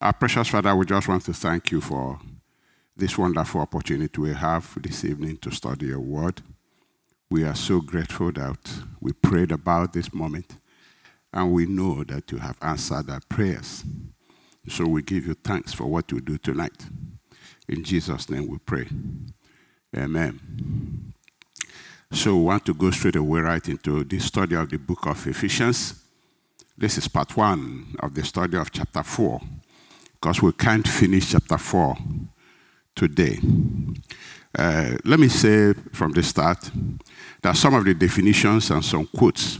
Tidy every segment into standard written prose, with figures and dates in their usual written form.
Our precious Father, we just want to thank you for this wonderful opportunity we have this evening to study your word. We are so grateful that we prayed about this moment, and we know that you have answered our prayers. So we give you thanks for what you do tonight. In Jesus' name we pray. Amen. So we want to go straight away right into the study of the book of Ephesians. This is part one of the study of chapter 4, because we can't finish chapter 4 today. Let me say from the start that some of the definitions and some quotes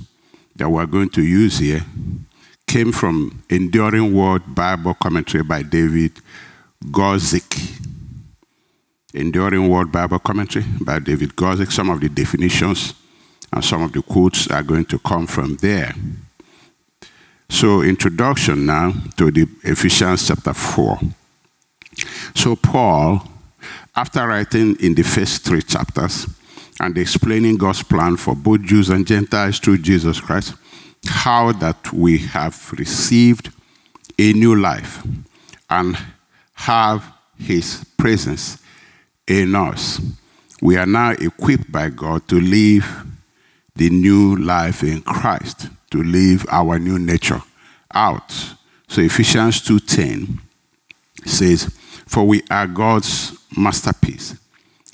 that we're going to use here came from Enduring Word Bible Commentary by David Guzik. Enduring Word Bible Commentary by David Guzik. Some of the definitions and some of the quotes are going to come from there. So, introduction now to the Ephesians chapter 4. So, Paul, after writing in the first three chapters and explaining God's plan for both Jews and Gentiles through Jesus Christ, how that we have received a new life and have his presence in us, we are now equipped by God to live the new life in Christ, to live our new nature out. So Ephesians 2:10 says, "For we are God's masterpiece.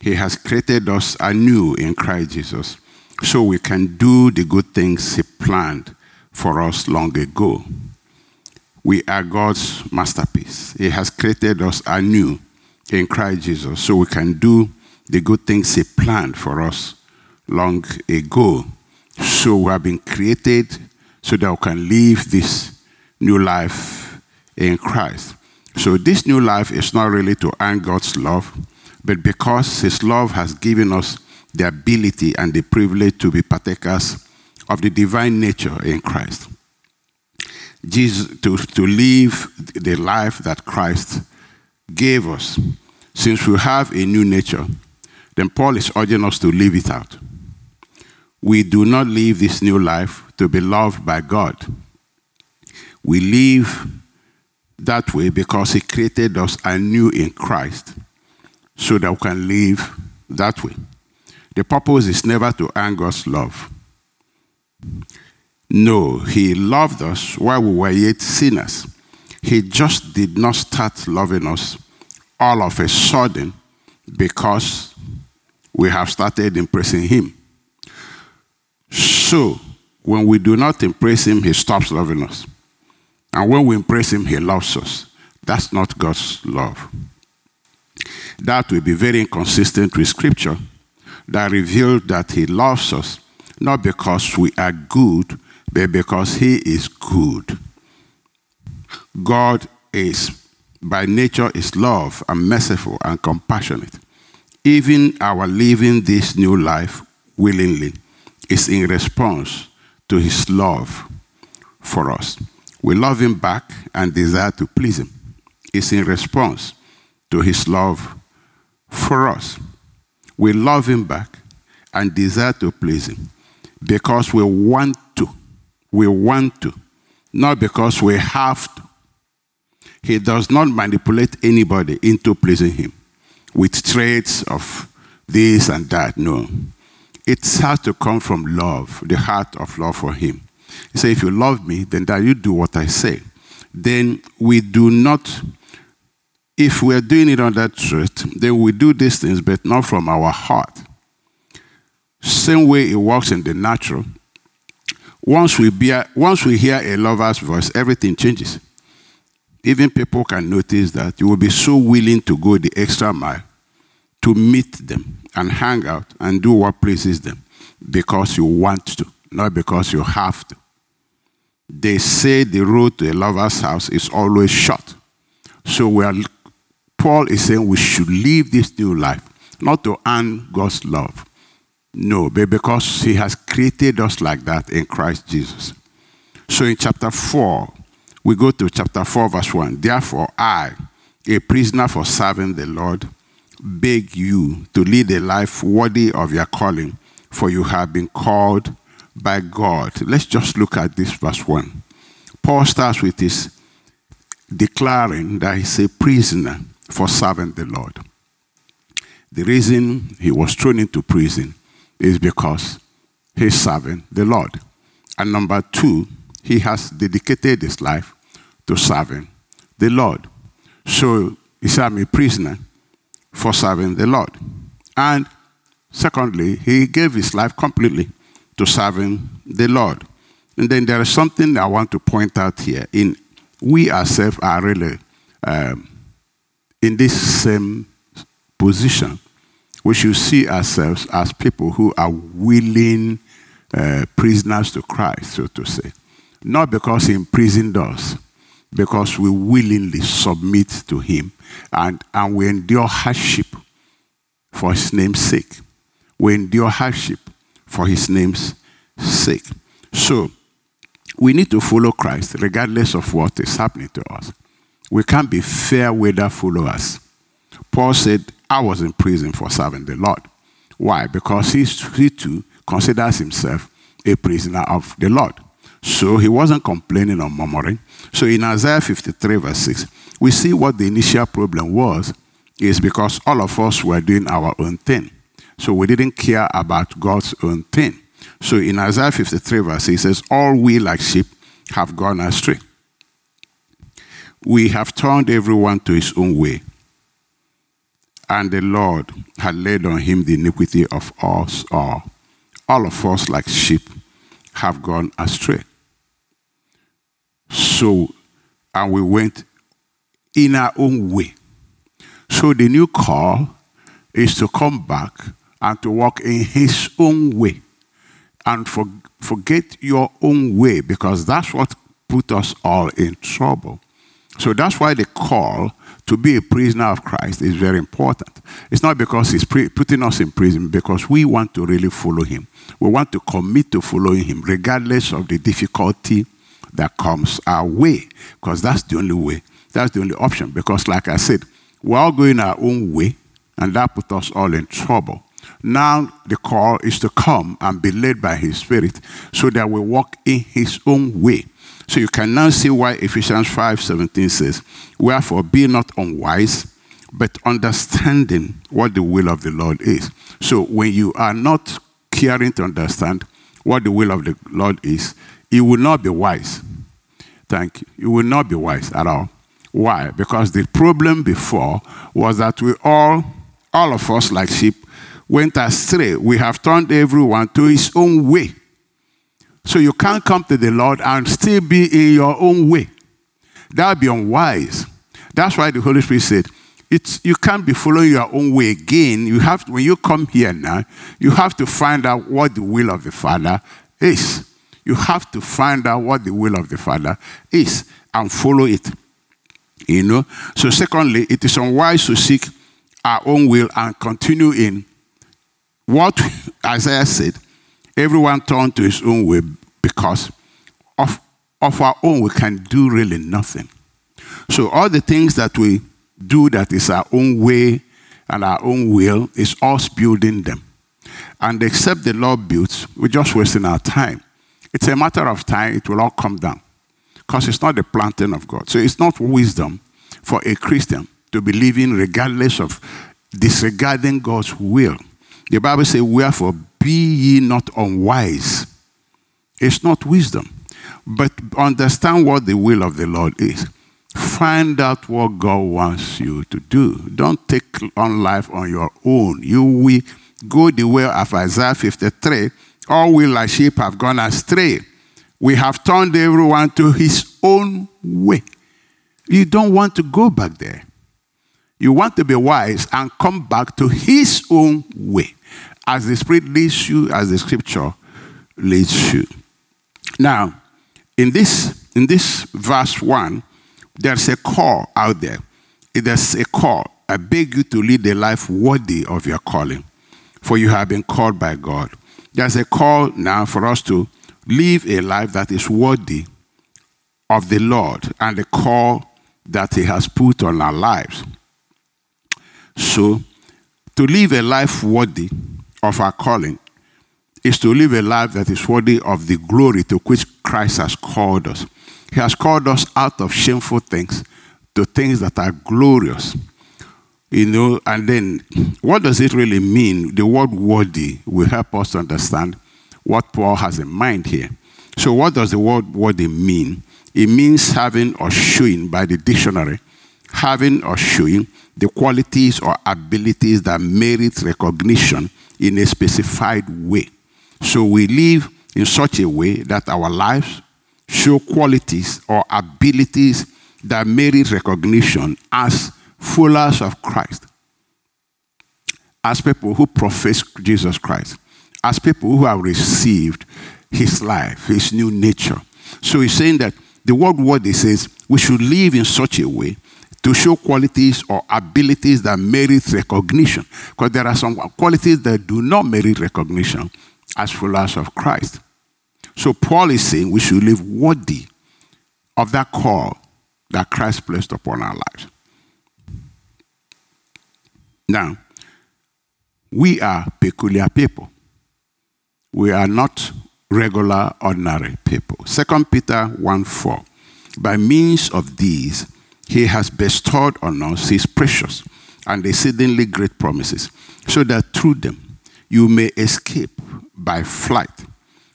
He has created us anew in Christ Jesus, so we can do the good things he planned for us long ago." We are God's masterpiece. He has created us anew in Christ Jesus, so we can do the good things he planned for us long ago. So we have been created so that we can live this new life in Christ. So this new life is not really to earn God's love, but because his love has given us the ability and the privilege to be partakers of the divine nature in Christ. Jesus, to live the life that Christ gave us. Since we have a new nature, then Paul is urging us to live it out. We do not live this new life to be loved by God. We live that way because he created us anew in Christ so that we can live that way. The purpose is never to earn God's love. No, he loved us while we were yet sinners. He just did not start loving us all of a sudden because we have started impressing him. So, when we do not embrace him, he stops loving us. And when we embrace him, he loves us. That's not God's love. That will be very inconsistent with Scripture that revealed that he loves us, not because we are good, but because he is good. God is, by nature, is love and merciful and compassionate. Even our living this new life willingly is in response to his love for us. We love him back and desire to please him. It's in response to his love for us. We love him back and desire to please him because we want to. We want to, not because we have to. He does not manipulate anybody into pleasing him with traits of this and that, no. It has to come from love, the heart of love for him. He said, if you love me, then that you do what I say. Then we do not, if we are doing it on that truth, then we do these things, but not from our heart. Same way it works in the natural. Once we hear a lover's voice, everything changes. Even people can notice that you will be so willing to go the extra mile to meet them and hang out and do what pleases them because you want to, not because you have to. They say the road to a lover's house is always short. So Paul is saying we should live this new life, not to earn God's love. No, but because he has created us like that in Christ Jesus. So in chapter 4, we go to chapter 4, verse 1. "Therefore I, a prisoner for serving the Lord, beg you to lead a life worthy of your calling, for you have been called by God." Let's just look at this verse 1. Paul starts with his declaring that he's a prisoner for serving the Lord. The reason he was thrown into prison is because he's serving the Lord. And number two, he has dedicated his life to serving the Lord. So he said, I'm a prisoner for serving the Lord. And secondly, he gave his life completely to serving the Lord. And then there is something I want to point out here. We ourselves are really in this same position. We should see ourselves as people who are willing prisoners to Christ, so to say. Not because he imprisoned us, because we willingly submit to him and we endure hardship for his name's sake. We endure hardship for his name's sake. So, we need to follow Christ regardless of what is happening to us. We can't be fair-weather followers. Paul said, I was in prison for serving the Lord. Why? Because he too considers himself a prisoner of the Lord. So he wasn't complaining or murmuring. So in Isaiah 53 verse 6, we see what the initial problem was, is because all of us were doing our own thing. So we didn't care about God's own thing. So in Isaiah 53 verse 6, he says, all we like sheep have gone astray. We have turned everyone to his own way. And the Lord had laid on him the iniquity of us all. All of us like sheep have gone astray. So, and we went in our own way. So the new call is to come back and to walk in his own way. And forget your own way, because that's what put us all in trouble. So that's why the call to be a prisoner of Christ is very important. It's not because he's putting us in prison, because we want to really follow him. We want to commit to following him regardless of the difficulty that comes our way, because that's the only way. That's the only option, because like I said, we're all going our own way, and that put us all in trouble. Now the call is to come and be led by his Spirit so that we walk in his own way. So you can now see why Ephesians 5:17 says, wherefore be not unwise, but understanding what the will of the Lord is. So when you are not caring to understand what the will of the Lord is, you will not be wise. Thank you. You will not be wise at all. Why? Because the problem before was that we all of us like sheep, went astray. We have turned everyone to his own way. So you can't come to the Lord and still be in your own way. That would be unwise. That's why the Holy Spirit said, you can't be following your own way again. You have to, when you come here now, you have to find out what the will of the Father is. You have to find out what the will of the Father is and follow it. You know. So secondly, it is unwise to seek our own will and continue in what Isaiah said. Everyone turned to his own way, because of our own we can do really nothing. So all the things that we do that is our own way and our own will is us building them. And except the Lord builds, we're just wasting our time. It's a matter of time, it will all come down, because it's not the planting of God. So it's not wisdom for a Christian to be living regardless of disregarding God's will. The Bible says, wherefore be ye not unwise. It's not wisdom. But understand what the will of the Lord is. Find out what God wants you to do. Don't take on life on your own. You will go the way of Isaiah 53. All we like sheep have gone astray. We have turned everyone to his own way. You don't want to go back there. You want to be wise and come back to his own way. As the Spirit leads you, as the Scripture leads you. Now, in this verse 1, there's a call out there. There's a call. I beg you to lead a life worthy of your calling, for you have been called by God. There's a call now for us to live a life that is worthy of the Lord and the call that he has put on our lives. So, to live a life worthy of our calling is to live a life that is worthy of the glory to which Christ has called us. He has called us out of shameful things to things that are glorious. You know, and then what does it really mean? The word worthy will help us to understand what Paul has in mind here. So what does the word worthy mean? It means having or showing, by the dictionary, having or showing the qualities or abilities that merit recognition in a specified way. So we live in such a way that our lives show qualities or abilities that merit recognition as followers of Christ, as people who profess Jesus Christ, as people who have received his life, his new nature. So he's saying that the word worthy says we should live in such a way to show qualities or abilities that merit recognition, because there are some qualities that do not merit recognition as followers of Christ. So Paul is saying we should live worthy of that call that Christ placed upon our lives. Now, we are peculiar people. We are not regular, ordinary people. 2 Peter 1:4. By means of these, he has bestowed on us his precious and exceedingly great promises, so that through them you may escape by flight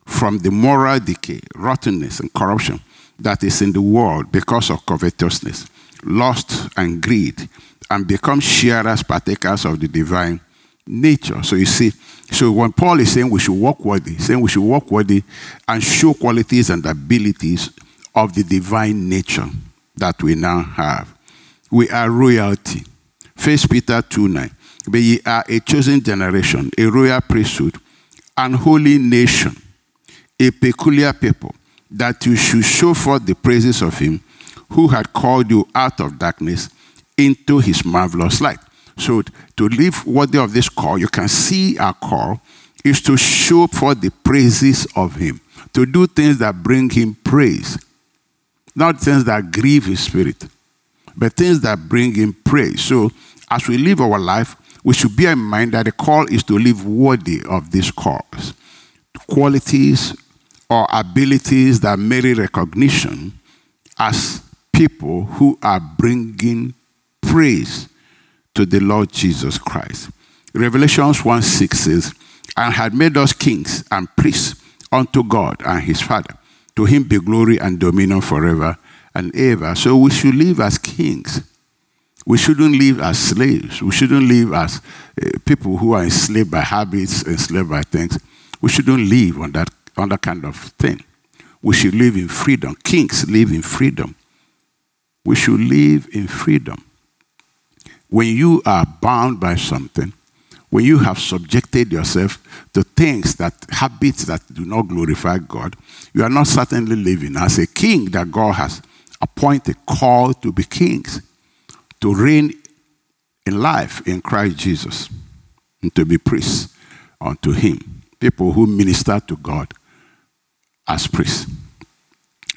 from the moral decay, rottenness, and corruption that is in the world because of covetousness, lust, and greed, and become sharers, partakers of the divine nature. So you see, so when Paul is saying we should walk worthy, he's saying we should walk worthy and show qualities and abilities of the divine nature that we now have. We are royalty. 1 Peter 2:9. But ye are a chosen generation, a royal priesthood, an holy nation, a peculiar people, that you should show forth the praises of him who had called you out of darkness into his marvelous light. So to live worthy of this call, you can see our call is to show forth the praises of him, to do things that bring him praise. Not things that grieve his spirit, but things that bring him praise. So as we live our life, we should bear in mind that the call is to live worthy of this cause. Qualities or abilities that merit recognition as people who are bringing praise to the Lord Jesus Christ. Revelation 1:6 says, and had made us kings and priests unto God and his Father. To him be glory and dominion forever and ever. So we should live as kings. We shouldn't live as slaves. We shouldn't live as people who are enslaved by habits, enslaved by things. We shouldn't live on that kind of thing. We should live in freedom. Kings live in freedom. We should live in freedom. When you are bound by something, when you have subjected yourself to things that, habits that do not glorify God, you are not certainly living as a king that God has appointed, called to be kings, to reign in life in Christ Jesus, and to be priests unto him, people who minister to God as priests.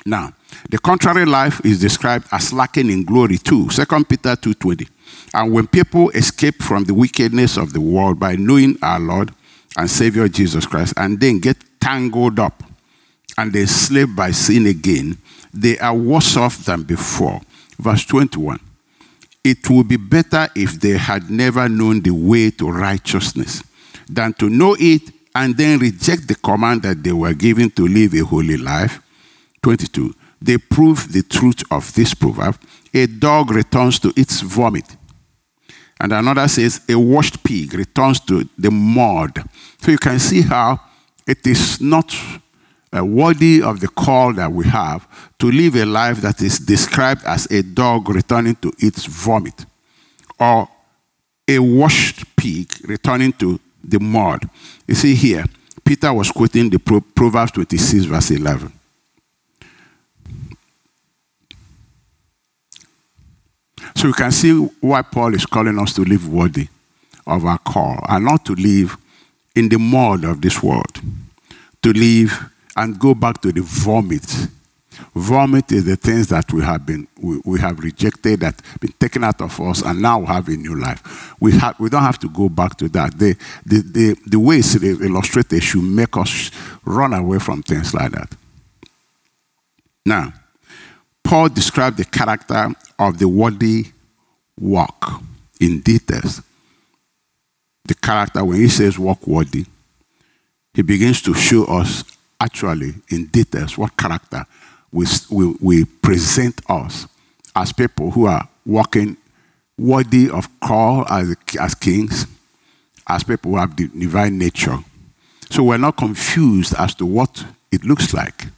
Now, the contrary life is described as lacking in glory too. 2 Peter 2:20. And when people escape from the wickedness of the world by knowing our Lord and Savior Jesus Christ, and then get tangled up and they're enslaved by sin again, they are worse off than before. Verse 21. It would be better if they had never known the way to righteousness than to know it and then reject the command that they were given to live a holy life. 22. They prove the truth of this proverb, a dog returns to its vomit. And another says, a washed pig returns to the mud. So you can see how it is not worthy of the call that we have to live a life that is described as a dog returning to its vomit, or a washed pig returning to the mud. You see here, Peter was quoting the Proverbs 26, verse 11. So you can see why Paul is calling us to live worthy of our call, and not to live in the mud of this world, to live and go back to the vomit. Vomit is the things that we have rejected, that have been taken out of us, and now we have a new life. We don't have to go back to that. The way it's illustrated should make us run away from things like that. Now, Paul described the character of the worthy walk in details. The character, when he says walk worthy, he begins to show us actually in details what character we present us as people who are walking worthy of call as kings, as people who have the divine nature. So we're not confused as to what it looks like.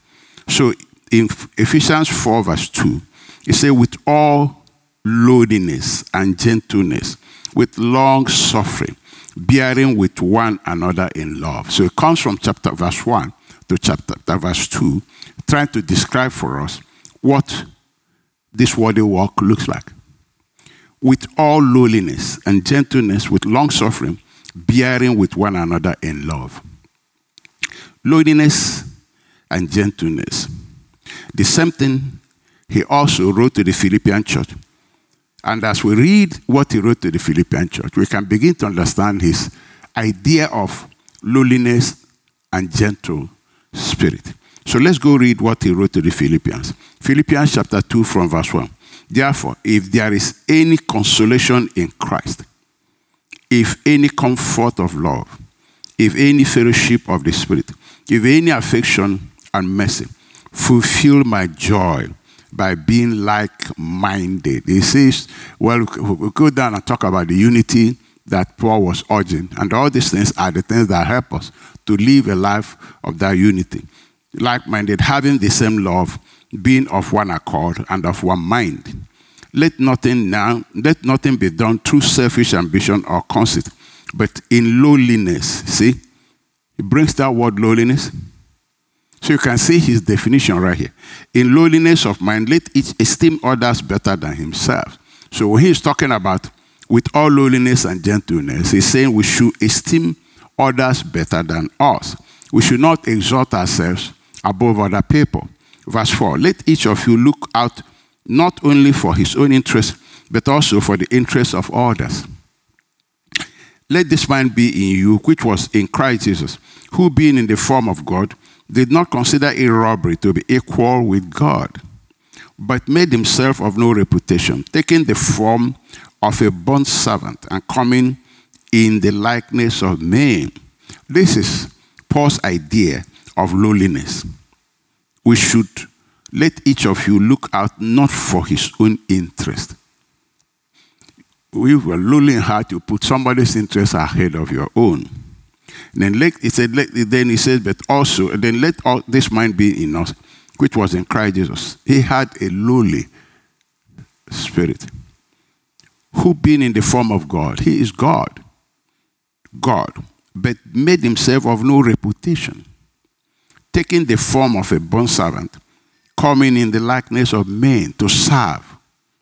So in Ephesians 4 verse 2, it says, with all lowliness and gentleness, with long suffering, bearing with one another in love. So it comes from chapter verse 1 to chapter verse 2, trying to describe for us what this worthy walk looks like. With all lowliness and gentleness, with long suffering, bearing with one another in love. Lowliness and gentleness. The same thing he also wrote to the Philippian church. And as we read what he wrote to the Philippian church, we can begin to understand his idea of lowliness and gentle spirit. So let's go read what he wrote to the Philippians. Philippians chapter 2 from verse 1. Therefore, if there is any consolation in Christ, if any comfort of love, if any fellowship of the Spirit, if any affection and mercy, fulfill my joy by being like-minded. He says, well, we'll go down and talk about the unity that Paul was urging. And all these things are the things that help us to live a life of that unity. Like-minded, having the same love, being of one accord and of one mind. Let nothing be done through selfish ambition or conceit, but in lowliness. See? He brings that word lowliness. So you can see his definition right here. In lowliness of mind, let each esteem others better than himself. So when he's talking about with all lowliness and gentleness, he's saying we should esteem others better than us. We should not exalt ourselves above other people. Verse 4, let each of you look out not only for his own interest, but also for the interests of others. Let this mind be in you, which was in Christ Jesus, who being in the form of God, did not consider it robbery to be equal with God, but made himself of no reputation, taking the form of a bondservant and coming in the likeness of men. This is Paul's idea of lowliness. We should let each of you look out not for his own interest. If you are lowly in heart, you put somebody's interest ahead of your own. Then let all this mind be in us, which was in Christ Jesus. He had a lowly spirit. Who being in the form of God, he is God, but made himself of no reputation, taking the form of a bondservant, coming in the likeness of men to serve.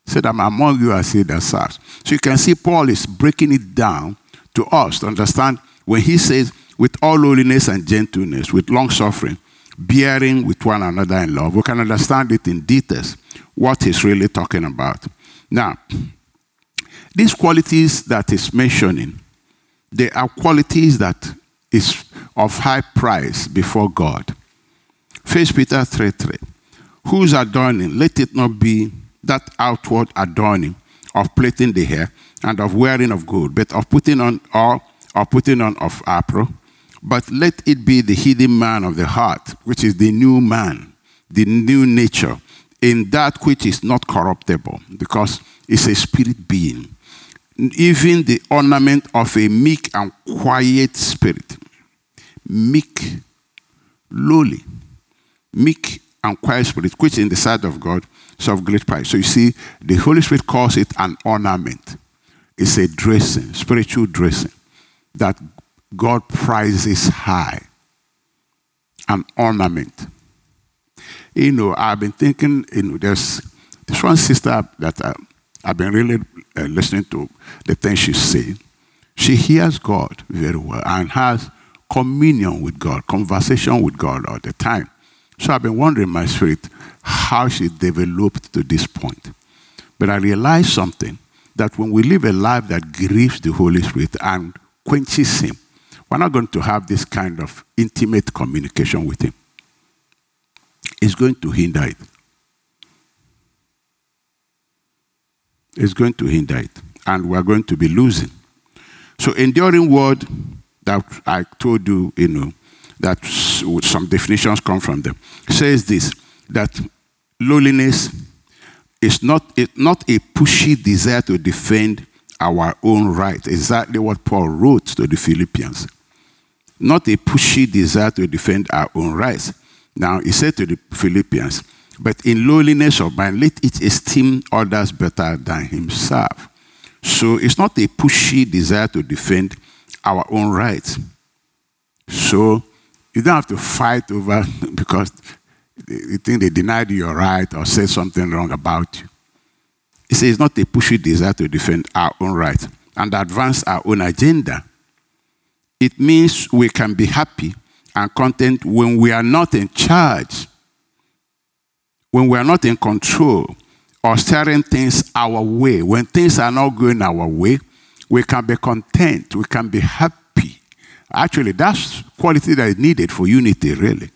Said, I'm among you as he that serves. So you can see Paul is breaking it down to us to understand when he says, with all lowliness and gentleness, with long suffering, bearing with one another in love, we can understand it in details, what he's really talking about. Now, these qualities that he's mentioning, they are qualities that is of high price before God. 1 Peter 3:3, whose adorning, let it not be that outward adorning of plaiting the hair and of wearing of gold, but of putting on of apparel, but let it be the hidden man of the heart, which is the new man, the new nature, in that which is not corruptible, because it's a spirit being. Even the ornament of a meek and quiet spirit. Meek, lowly, meek and quiet spirit, which in the sight of God is of great price. So you see, the Holy Spirit calls it an ornament. It's a dressing, spiritual dressing, that God prizes high, an ornament. You know, I've been thinking, there's this one sister that I've been really listening to the things she's saying. She hears God very well and has communion with God, conversation with God all the time. So I've been wondering in my spirit how she developed to this point. But I realized something, that when we live a life that grieves the Holy Spirit and quenches him, we're not going to have this kind of intimate communication with him. It's going to hinder it. is going to hinder it, and we're going to be losing. So enduring word that I told you, you know, that some definitions come from them, says this, that lowliness is not a pushy desire to defend our own right. Exactly what Paul wrote to the Philippians. Not a pushy desire to defend our own rights. Now, he said to the Philippians, but in lowliness of mind, let each esteem others better than himself. So it's not a pushy desire to defend our own rights. So you don't have to fight over because you think they denied you your right or said something wrong about you. He says it's not a pushy desire to defend our own rights and advance our own agenda. It means we can be happy and content when we are not in charge, when we are not in control or steering things our way. When things are not going our way, we can be content, we can be happy. Actually, that's quality that is needed for unity, really.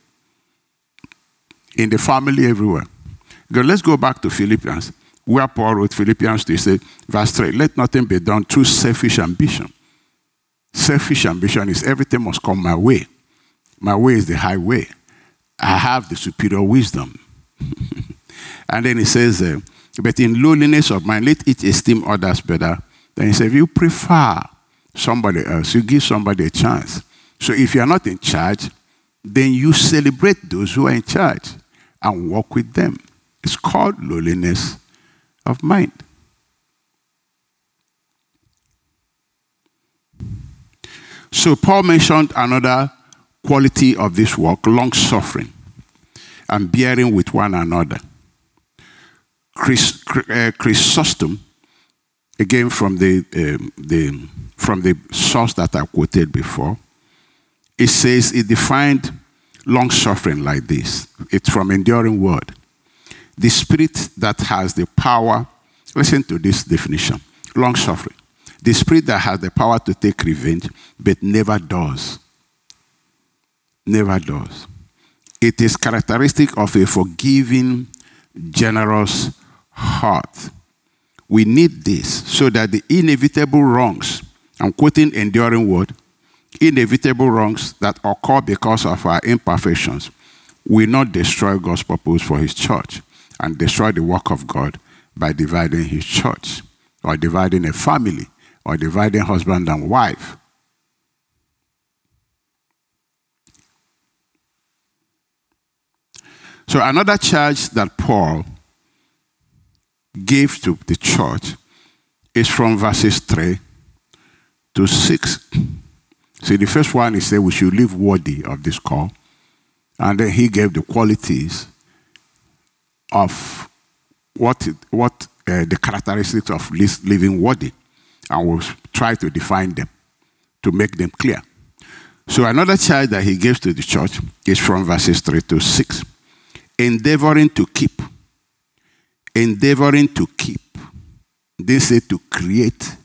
In the family, everywhere. Now, let's go back to Philippians, where Paul wrote Philippians 2, he said, verse 3, let nothing be done through selfish ambition. Selfish ambition is everything must come my way. My way is the highway. I have the superior wisdom. And then he says, but in lowliness of mind, let each esteem others better. Then he said, if you prefer somebody else, you give somebody a chance. So if you are not in charge, then you celebrate those who are in charge and walk with them. It's called lowliness of mind. So Paul mentioned another quality of this work, long-suffering and bearing with one another. Chrysostom, again from the source that I quoted before, it says it defined long-suffering like this. It's from Enduring Word. The spirit that has the power, listen to this definition, long-suffering. The spirit that has the power to take revenge, but never does. Never does. It is characteristic of a forgiving, generous heart. We need this so that the inevitable wrongs, I'm quoting Enduring Word, inevitable wrongs that occur because of our imperfections will not destroy God's purpose for his church and destroy the work of God by dividing his church or dividing a family, or dividing husband and wife. So another charge that Paul gave to the church is from verses 3 to 6. See, the first one, he said we should live worthy of this call. And then he gave the qualities of the characteristics of living worthy. And we'll try to define them, to make them clear. So another charge that he gives to the church is from verses 3 to 6. Endeavoring to keep. They say to create,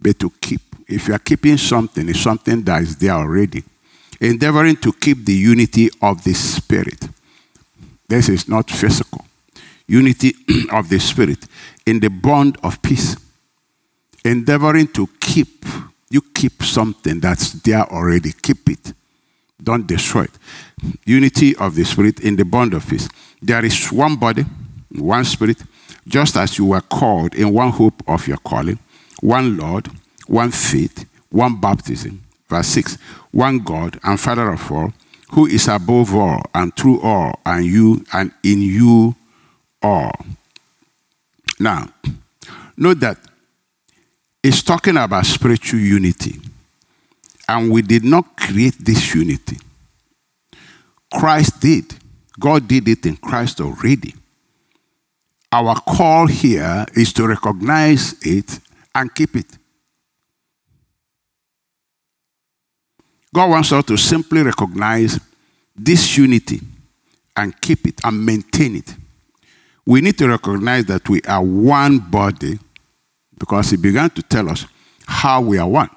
but to keep. If you are keeping something, it's something that is there already. Endeavoring to keep the unity of the Spirit. This is not physical. Unity of the Spirit in the bond of peace. Endeavoring to keep, you keep something that's there already. Keep it. Don't destroy it. Unity of the Spirit in the bond of peace. There is one body, one Spirit, just as you were called in one hope of your calling, one Lord, one faith, one baptism. Verse 6, one God and Father of all, who is above all and through all and you and in you all. Now, note that it's talking about spiritual unity. And we did not create this unity. Christ did. God did it in Christ already. Our call here is to recognize it and keep it. God wants us to simply recognize this unity and keep it and maintain it. We need to recognize that we are one body, because he began to tell us how we are one.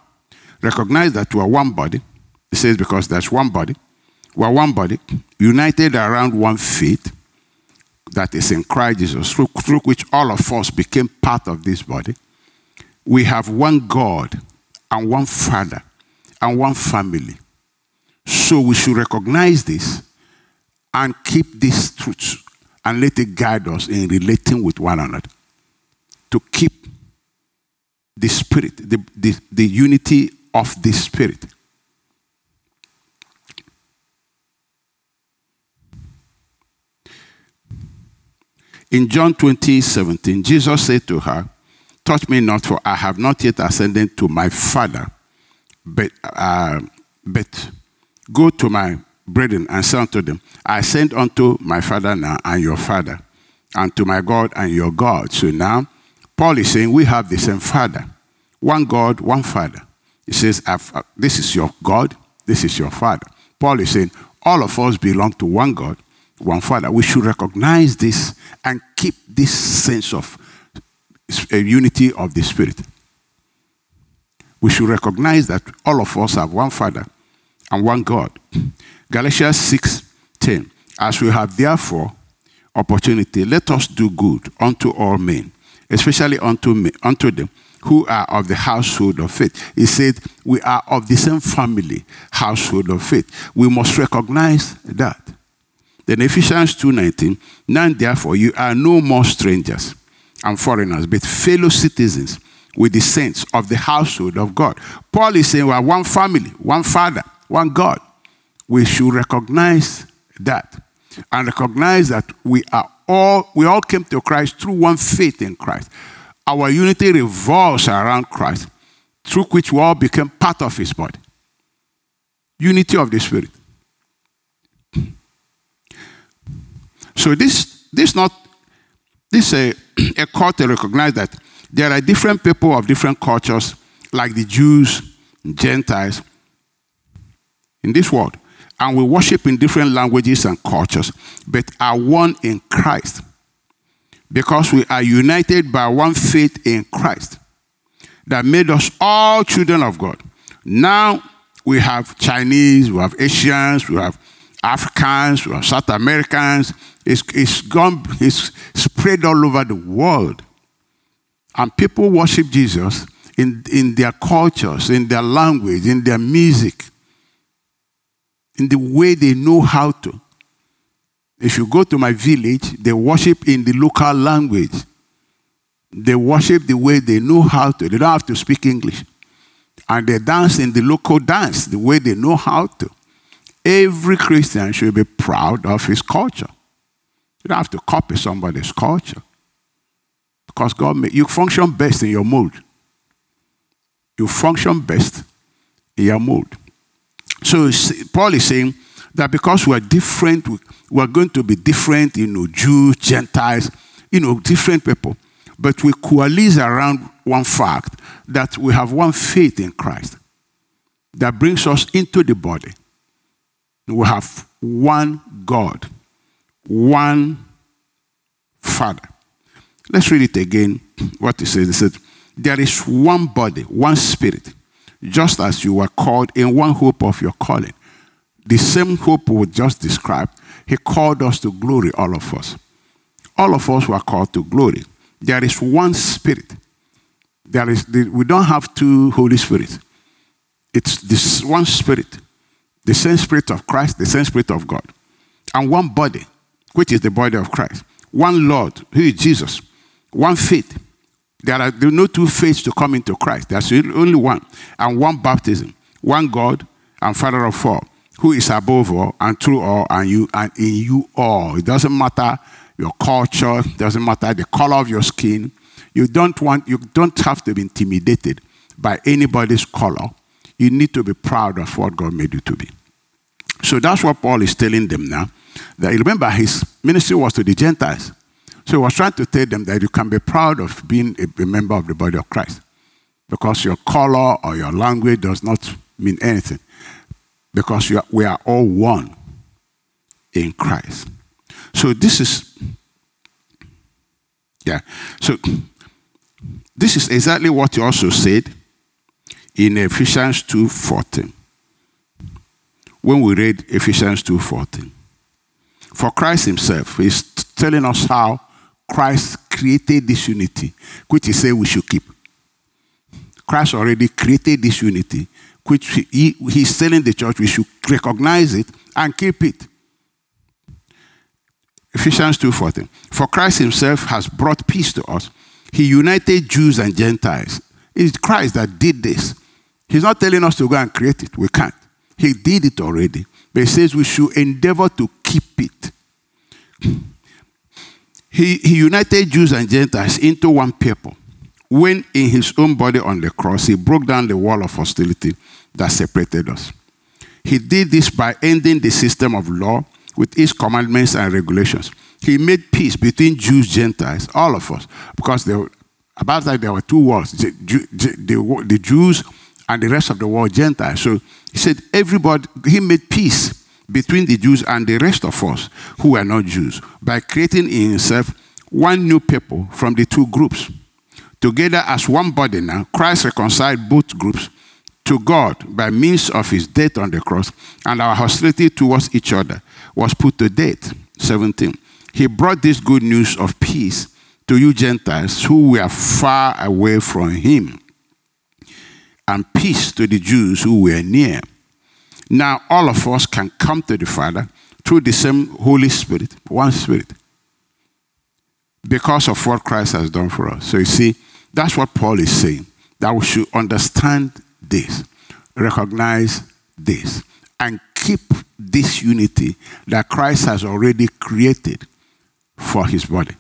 Recognize that we are one body. He says because that's one body. We are one body, united around one faith, that is in Christ Jesus, through which all of us became part of this body, we have one God and one Father and one family. So we should recognize this and keep these truths and let it guide us in relating with one another. To keep the spirit, the unity of the spirit. In John 20:17, Jesus said to her, "Touch me not, for I have not yet ascended to my Father, but go to my brethren and say unto them, I ascend unto my Father now and your Father, and to my God and your God." So now, Paul is saying we have the same Father, one God, one Father. He says, this is your God, this is your Father. Paul is saying all of us belong to one God, one Father. We should recognize this and keep this sense of unity of the Spirit. We should recognize that all of us have one Father and one God. Galatians 6:10, "As we have therefore opportunity, let us do good unto all men, especially unto them who are of the household of faith." He said we are of the same family, household of faith. We must recognize that. Then Ephesians 2:19, "Now therefore you are no more strangers and foreigners, but fellow citizens with the saints of the household of God." Paul is saying we are one family, one Father, one God. We should recognize that and recognize that we all came to Christ through one faith in Christ. Our unity revolves around Christ, through which we all became part of his body. Unity of the Spirit. So this is a call to recognize that there are different people of different cultures, like the Jews and Gentiles in this world. And we worship in different languages and cultures, but are one in Christ, because we are united by one faith in Christ that made us all children of God. Now we have Chinese, we have Asians, we have Africans, we have South Americans. It's spread all over the world. And people worship Jesus in their cultures, in their language, in their music, in the way they know how to. If you go to my village, they worship in the local language. They worship the way they know how to. They don't have to speak English. And they dance in the local dance, the way they know how to. Every Christian should be proud of his culture. You don't have to copy somebody's culture. Because you function best in your mold. You function best in your mold. So Paul is saying that because we are different, we are going to be different, Jews, Gentiles, different people. But we coalesce around one fact, that we have one faith in Christ that brings us into the body. We have one God, one Father. Let's read it again, what it says. It says, "There is one body, one Spirit, just as you were called in one hope of your calling." The same hope we just described, he called us to glory, all of us. All of us were called to glory. There is one Spirit. We don't have two Holy Spirits. It's this one Spirit, the same Spirit of Christ, the same Spirit of God, and one body, which is the body of Christ. One Lord, who is Jesus. One faith. There are no two faiths to come into Christ. There's only one. And one baptism. One God and Father of all, who is above all and through all and in you all. It doesn't matter your culture. It doesn't matter the color of your skin. You don't have to be intimidated by anybody's color. You need to be proud of what God made you to be. So that's what Paul is telling them now. That, remember, his ministry was to the Gentiles. So he was trying to tell them that you can be proud of being a member of the body of Christ, because your color or your language does not mean anything, because we are all one in Christ. So this is exactly what he also said in Ephesians 2:14. When we read Ephesians 2:14, "For Christ himself is telling us how Christ created this unity, which he said we should keep. Christ already created this unity, which he's telling the church we should recognize it and keep it. Ephesians 2:14. For Christ himself has brought peace to us. He united Jews and Gentiles. It's Christ that did this. He's not telling us to go and create it. We can't. He did it already. But he says we should endeavor to keep it. He united Jews and Gentiles into one people. When in his own body on the cross, he broke down the wall of hostility that separated us. He did this by ending the system of law with its commandments and regulations. He made peace between Jews, Gentiles, all of us, because about that there were two worlds, the Jews and the rest of the world, Gentiles. So he said everybody, he made peace between the Jews and the rest of us who were not Jews by creating in himself one new people from the two groups. Together as one body now, Christ reconciled both groups to God by means of his death on the cross, and our hostility towards each other was put to death. 17. He brought this good news of peace to you Gentiles who were far away from him, and peace to the Jews who were near. Now all of us can come to the Father through the same Holy Spirit, one Spirit, because of what Christ has done for us. So you see, that's what Paul is saying, that we should understand this, recognize this, and keep this unity that Christ has already created for his body.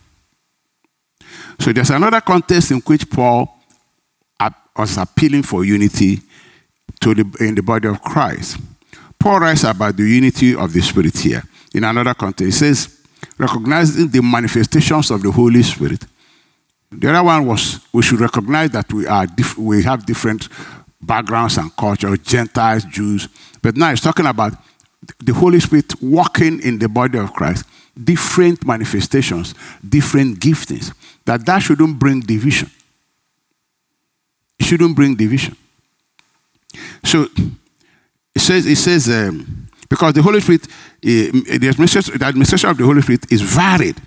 So there's another context in which Paul was appealing for unity in the body of Christ. Paul writes about the unity of the Spirit here. In another context, he says, recognizing the manifestations of the Holy Spirit. The other one was, we should recognize that we have different backgrounds and cultures, Gentiles, Jews. But now he's talking about the Holy Spirit walking in the body of Christ, different manifestations, different giftings, that shouldn't bring division. It shouldn't bring division. So it says because the Holy Spirit, the administration of the Holy Spirit is varied,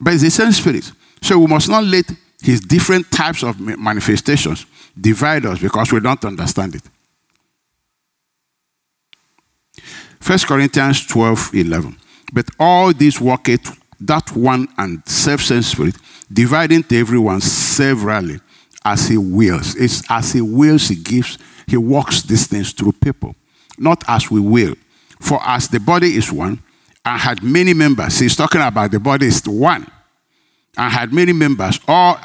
but it's the same Spirit. So we must not let his different types of manifestations divide us because we don't understand it. 1 Corinthians 12:11. But all these worketh that one and self-same Spirit, dividing to everyone severally as he wills. It's as he wills, he gives, he works these things through people, not as we will. For as the body is one and had many members, he's talking about the body is one and had many members, all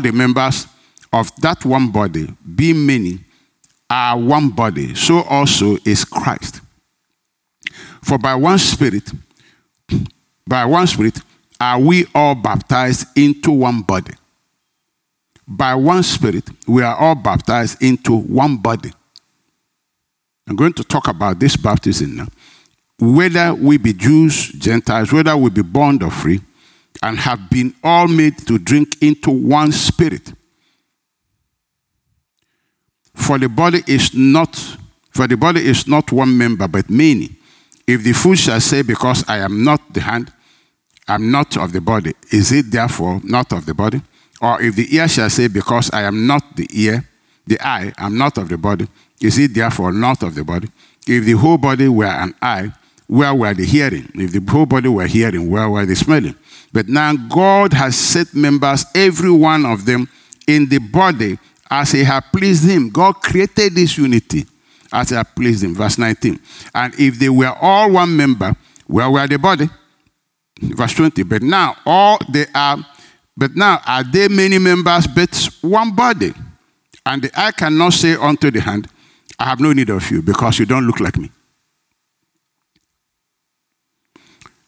the members of that one body, being many, are one body. So also is Christ. For by one Spirit, are we all baptized into one body. By one Spirit, we are all baptized into one body. I'm going to talk about this baptism now. Whether we be Jews, Gentiles, whether we be bond or free, and have been all made to drink into one Spirit. For the body is not one member, but many. If the foot shall say, because I am not the hand, I am not of the body, is it therefore not of the body? Or if the ear shall say, because I am not the ear, the eye, I am not of the body, is it therefore not of the body? If the whole body were an eye, where were the hearing? If the whole body were hearing, where were the smelling? But now God has set members, every one of them, in the body as he had pleased him. God created this unity as he had pleased him. Verse 19. And if they were all one member, where were the body? Verse 20. But now are there many members, but one body? And the eye cannot say unto the hand, I have no need of you, because you don't look like me.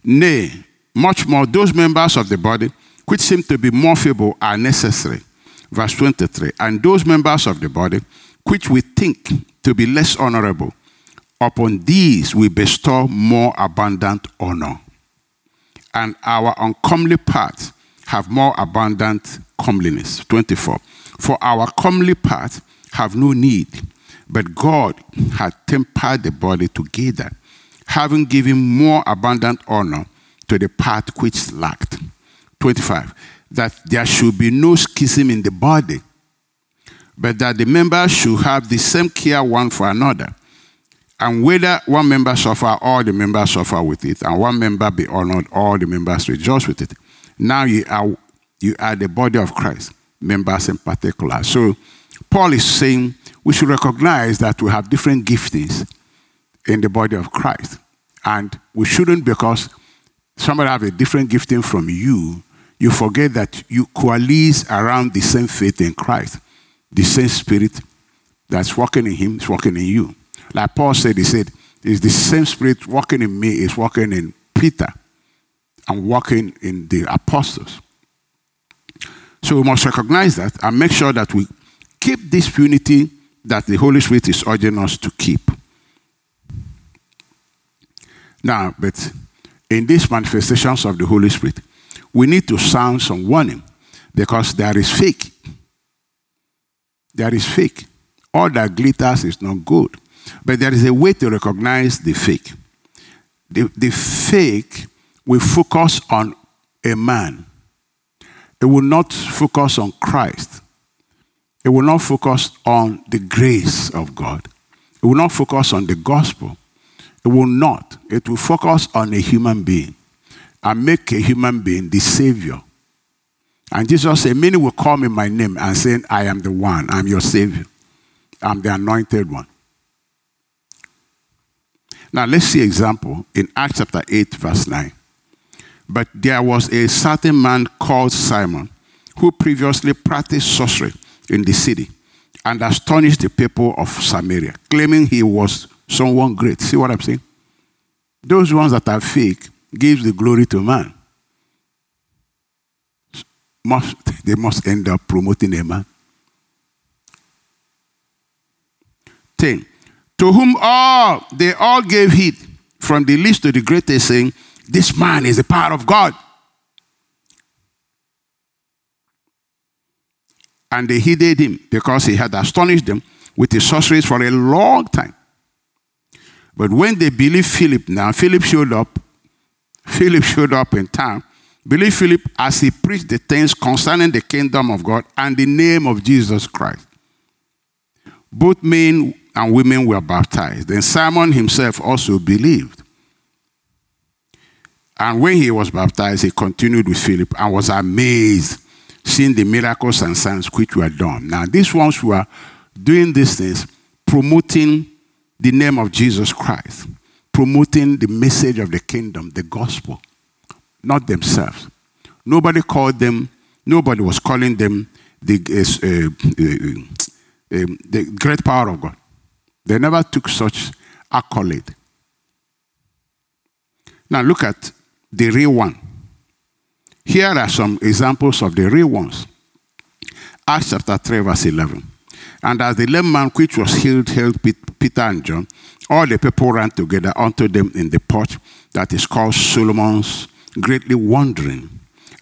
Nay, much more those members of the body which seem to be more feeble are necessary. Verse 23. And those members of the body which we think to be less honorable, upon these we bestow more abundant honor. And our uncomely parts have more abundant comeliness. 24. For our comely parts have no need, but God had tempered the body together, having given more abundant honor to the part which lacked. 25, that there should be no schism in the body, but that the members should have the same care one for another. And whether one member suffer, all the members suffer with it. And one member be honored, all the members rejoice with it. Now you are the body of Christ, members in particular. So Paul is saying we should recognize that we have different giftings in the body of Christ. And we shouldn't, because somebody have a different gifting from you, you forget that you coalesce around the same faith in Christ. The same spirit that's working in him is working in you. Like Paul said, he said, it's the same spirit working in me is working in Peter and working in the apostles. So we must recognize that and make sure that we keep this unity that the Holy Spirit is urging us to keep. Now, but in these manifestations of the Holy Spirit, we need to sound some warning, because there is fake. There is fake. All that glitters is not good. But there is a way to recognize the fake. The fake will focus on a man. It will not focus on Christ. It will not focus on the grace of God. It will not focus on the gospel. It will not. It will focus on a human being and make a human being the Savior. And Jesus said, many will call me my name and saying, I am the one. I'm your Savior. I'm the anointed one. Now let's see example in Acts chapter 8 verse 9. But there was a certain man called Simon, who previously practiced sorcery in the city and astonished the people of Samaria, claiming he was someone great. See what I'm saying? Those ones that are fake gives the glory to man. They must end up promoting a man. 10. To whom they all gave heed, from the least to the greatest, saying, this man is the power of God. And they heeded him, because he had astonished them with his sorceries for a long time. But when they believed Philip, now Philip showed up. Philip showed up in town. Believed Philip as he preached the things concerning the kingdom of God and the name of Jesus Christ. Both men and women were baptized. Then Simon himself also believed. And when he was baptized, he continued with Philip and was amazed, seeing the miracles and signs which were done. Now, these ones who are doing these things, promoting the name of Jesus Christ, promoting the message of the kingdom, the gospel, not themselves. Nobody called them, nobody was calling them the great power of God. They never took such accolade. Now look at the real one. Here are some examples of the real ones. Acts chapter 3 verse 11. And as the lame man which was healed held Peter and John, all the people ran together unto them in the porch that is called Solomon's, greatly wondering.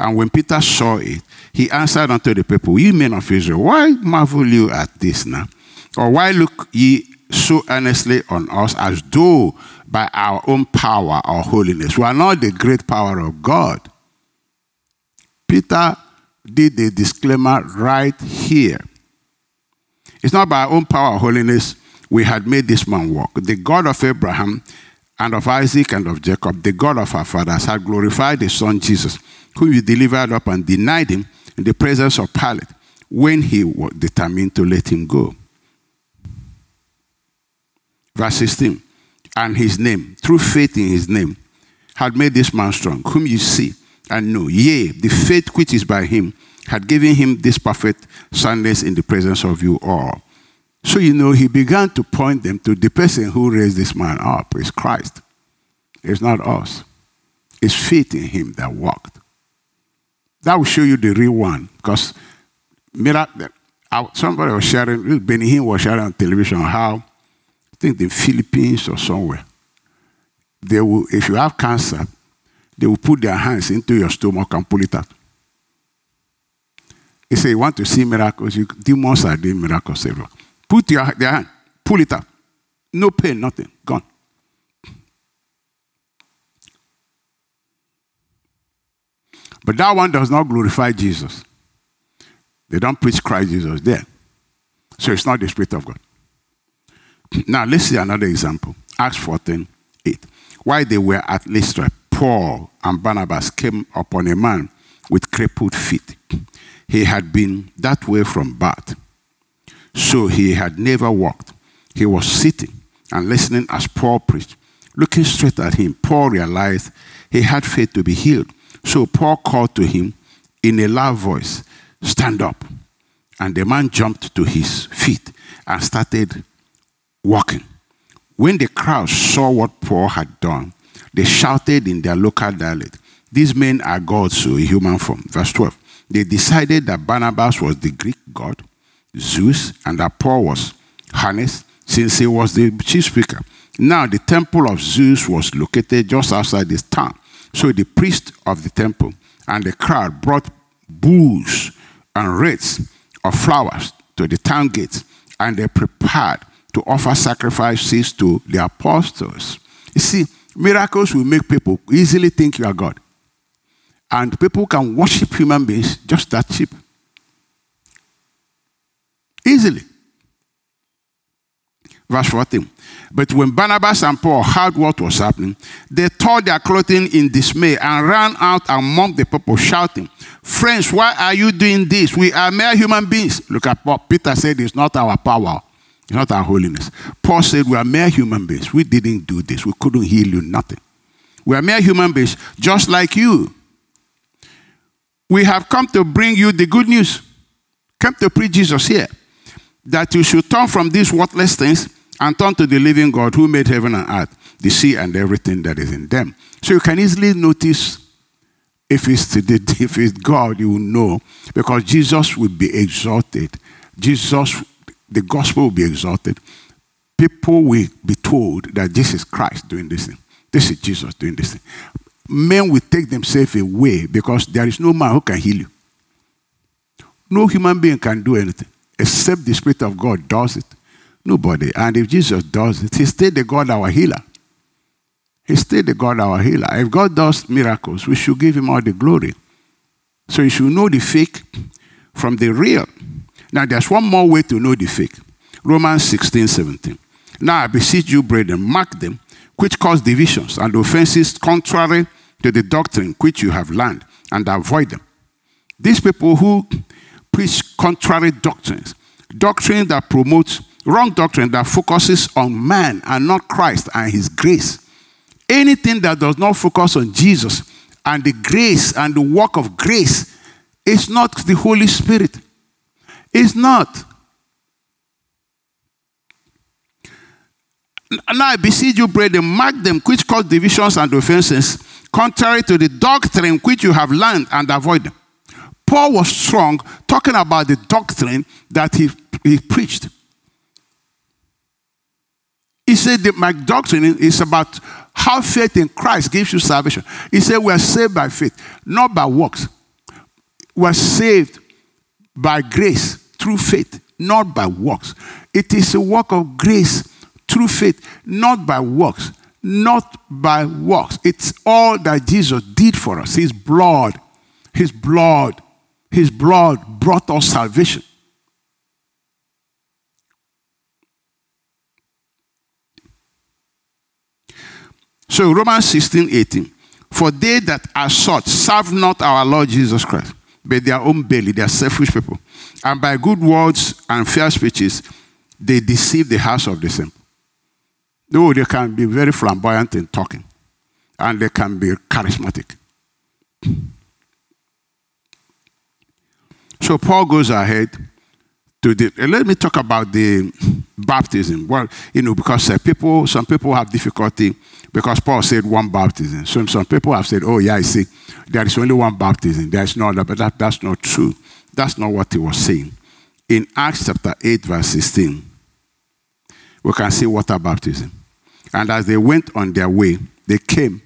And when Peter saw it, he answered unto the people, ye men of Israel, why marvel you at this now? Or why look ye so earnestly on us, as though by our own power or holiness? We are not the great power of God. Peter did the disclaimer right here. It's not by our own power or holiness we had made this man walk. The God of Abraham and of Isaac and of Jacob, the God of our fathers, had glorified his son Jesus, whom you delivered up and denied him in the presence of Pilate, when he was determined to let him go. Verse 16, and his name, through faith in his name, had made this man strong, whom you see and know. Yea, the faith which is by him had given him this perfect soundness in the presence of you all. So, you know, he began to point them to the person who raised this man up. It's Christ. It's not us. It's faith in him that walked. That will show you the real one. Because somebody was sharing, Benny Hinn was sharing on television how, I think the Philippines or somewhere, they will, if you have cancer, they will put their hands into your stomach and pull it out. They say, you want to see miracles? Demons are doing miracles everywhere. Put their hand, pull it out. No pain, nothing, gone. But that one does not glorify Jesus. They don't preach Christ Jesus there. So it's not the Spirit of God. Now let's see another example. Acts 14:8. While they were at Lystra, Paul and Barnabas came upon a man with crippled feet. He had been that way from birth, so he had never walked. He was sitting and listening as Paul preached. Looking straight at him, Paul realized he had faith to be healed. So Paul called to him in a loud voice, "Stand up." And the man jumped to his feet and started walking. When the crowd saw what Paul had done, they shouted in their local dialect, "These men are gods, so a human form." Verse 12. They decided that Barnabas was the Greek god, Zeus, and that Paul was Hannes, since he was the chief speaker. Now the temple of Zeus was located just outside this town. So the priest of the temple and the crowd brought bulls and wreaths of flowers to the town gates, and they prepared to offer sacrifices to the apostles. You see, miracles will make people easily think you are God. And people can worship human beings just that cheap. Easily. Verse 14. But when Barnabas and Paul heard what was happening, they tore their clothing in dismay and ran out among the people shouting, "Friends, why are you doing this? We are mere human beings." Look at Paul. Peter said it's not our power, it's not our holiness. Paul said we are mere human beings. We didn't do this. We couldn't heal you, nothing. We are mere human beings, just like you. We have come to bring you the good news. Come to preach Jesus here, that you should turn from these worthless things and turn to the living God who made heaven and earth, the sea and everything that is in them. So you can easily notice if it's God, you will know, because Jesus will be exalted. The gospel will be exalted. People will be told that this is Christ doing this thing. This is Jesus doing this thing. Men will take themselves away because there is no man who can heal you. No human being can do anything except the Spirit of God does it. Nobody. And if Jesus does it, he's still the God, our healer. He's still the God, our healer. If God does miracles, we should give him all the glory. So you should know the fake from the real. Now, there's one more way to know the fake. Romans 16:17. "Now I beseech you, brethren, mark them which cause divisions and offenses contrary to the doctrine which you have learned, and avoid them." These people who preach contrary doctrines, doctrine that promotes wrong, doctrine that focuses on man and not Christ and his grace. Anything that does not focus on Jesus and the grace and the work of grace is not the Holy Spirit. It's not. "Now I beseech you, brethren, mark them which cause divisions and offenses contrary to the doctrine which you have learned, and avoid them." Paul was strong talking about the doctrine that he preached. He said that my doctrine is about how faith in Christ gives you salvation. He said we are saved by faith, not by works. We are saved by grace through faith, not by works. It is a work of grace through faith, not by works. Not by works. It's all that Jesus did for us. His blood brought us salvation. So Romans 16:18, "For they that are such serve not our Lord Jesus Christ, but their own belly," they are selfish people, "and by good words and fair speeches, they deceive the hearts of the simple." Though they can be very flamboyant in talking, and they can be charismatic. So Paul goes ahead to let me talk about the baptism. Well, because some people have difficulty because Paul said one baptism. So some people have said, "Oh, yeah, I see, there is only one baptism. There is no other," but that's not true. That's not what he was saying. In Acts chapter 8:16, we can see water baptism. "And as they went on their way, they came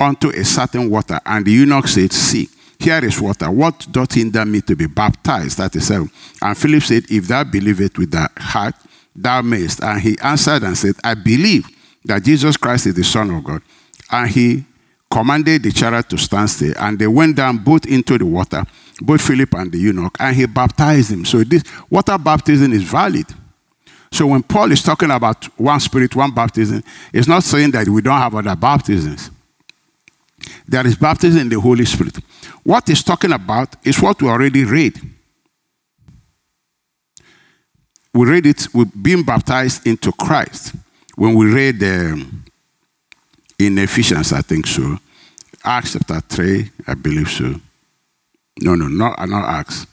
unto a certain water, and the eunuch said, 'See, here is water. What doth hinder me to be baptized?'" 37. "And Philip said, 'If thou believest with thy heart, thou mayest.' And he answered and said, 'I believe that Jesus Christ is the Son of God.' And he commanded the chariot to stand still, and they went down both into the water, both Philip and the eunuch, and he baptized him. So this water baptism is valid. So when Paul is talking about one spirit, one baptism, it's not saying that we don't have other baptisms. There is baptism in the Holy Spirit. What he's talking about is what we already read. We read it, we're being baptized into Christ. When we read in Ephesians, I think so. Acts chapter 3, I believe so. No, not Acts.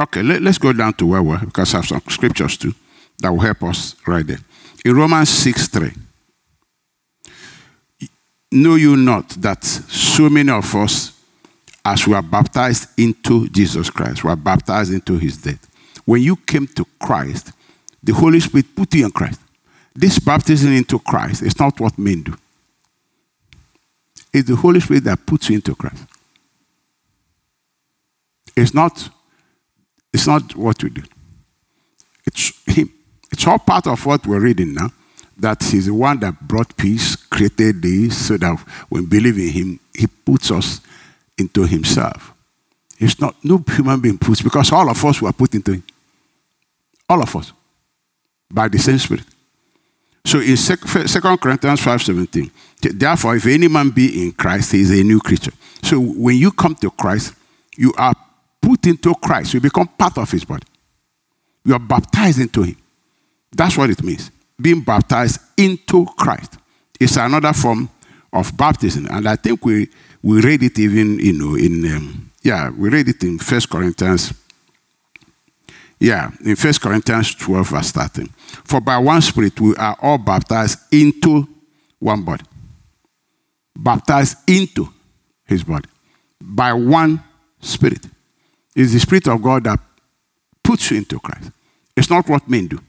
Okay, let's go down to where we're, because I have some scriptures too that will help us right there. In Romans 6:3, know you not that so many of us, as we are baptized into Jesus Christ, we are baptized into his death. When you came to Christ, the Holy Spirit put you in Christ. This baptism into Christ is not what men do. It's the Holy Spirit that puts you into Christ. It's not what we do. It's him. It's all part of what we're reading now, that he's the one that brought peace, created this, so that when we believe in him, he puts us into himself. It's not, no human being puts, because all of us were put into him. All of us. By the same spirit. So in 2 Corinthians 5:17, therefore, if any man be in Christ, he is a new creature. So when you come to Christ, you are put into Christ. You become part of his body. You are baptized into him. That's what it means. Being baptized into Christ. It's another form of baptism. And I think we read it even, we read it in 1 Corinthians. Yeah, in 1 Corinthians 12, verse 13. For by one spirit we are all baptized into one body. Baptized into his body. By one spirit. It's the Spirit of God that puts you into Christ. It's not what men do.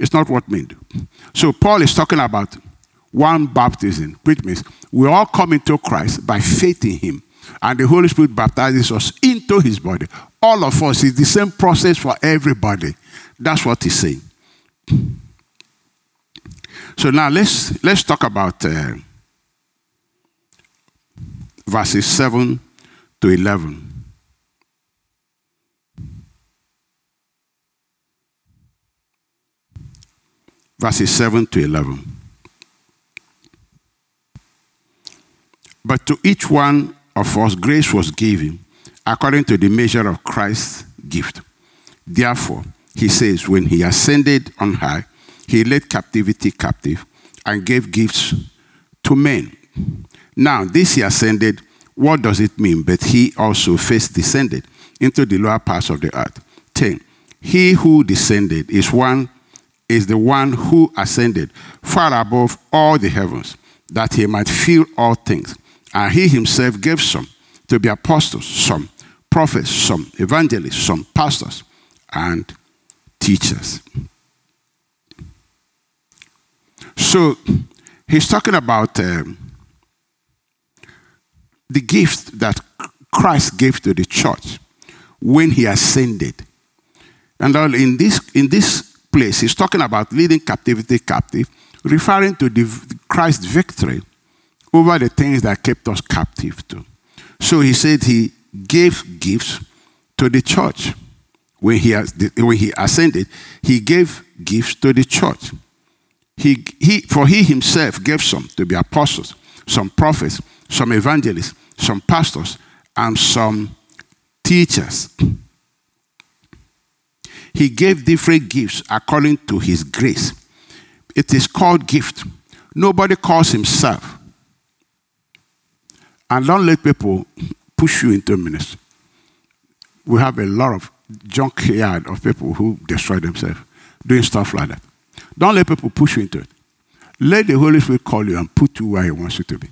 It's not what men do. So Paul is talking about one baptism, which means we all come into Christ by faith in him. And the Holy Spirit baptizes us into his body. All of us, is the same process for everybody. That's what he's saying. So now let's talk about verses 7 to 11. Verses 7 to 11. But to each one of us grace was given according to the measure of Christ's gift. Therefore, he says, when he ascended on high, he led captivity captive and gave gifts to men. Now, this he ascended, what does it mean? But he also first descended into the lower parts of the earth. 10. He who descended is the one who ascended far above all the heavens, that he might fill all things. And he himself gave some to be apostles, some prophets, some evangelists, some pastors, and teachers. So he's talking about the gift that Christ gave to the church when he ascended. And in this place, he's talking about leading captivity captive, referring to the Christ's victory over the things that kept us captive to. So he said he gave gifts to the church. When he ascended, he gave gifts to the church. For he himself gave some to be apostles, some prophets, some evangelists, some pastors, and some teachers. He gave different gifts according to his grace. It is called gift. Nobody calls himself. And don't let people push you into ministry. We have a lot of junkyard of people who destroy themselves doing stuff like that. Don't let people push you into it. Let the Holy Spirit call you and put you where he wants you to be.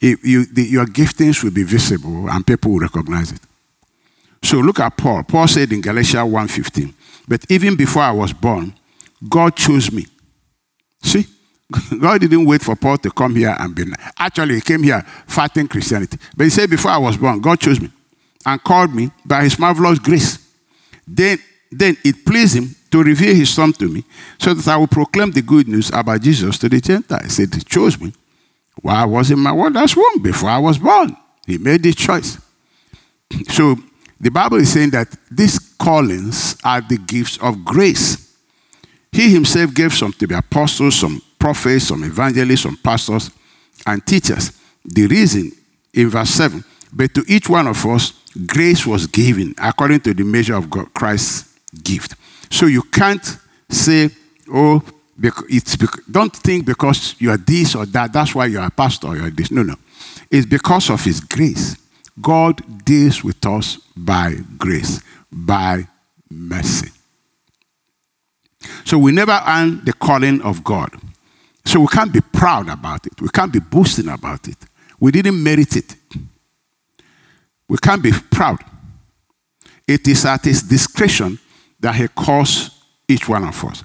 Your giftings will be visible and people will recognize it. So look at Paul. Paul said in Galatians 1:15, but even before I was born, God chose me. See, God didn't wait for Paul to come here and be. Actually, he came here fighting Christianity. But he said, before I was born, God chose me and called me by his marvelous grace. Then it pleased him to reveal his son to me so that I will proclaim the good news about Jesus to the Gentiles. He said, he chose me while I was in my mother's womb, before I was born. He made the choice. So the Bible is saying that these callings are the gifts of grace. He himself gave some to the apostles, some prophets, some evangelists, some pastors, and teachers. The reason in verse 7, but to each one of us, grace was given according to the measure of God, Christ's gift. So you can't say, oh, don't think because you are this or that, that's why you are a pastor or you are this. No. It's because of his grace. God deals with us by grace, by mercy. So we never earn the calling of God. So we can't be proud about it. We can't be boasting about it. We didn't merit it. We can't be proud. It is at his discretion that he calls each one of us.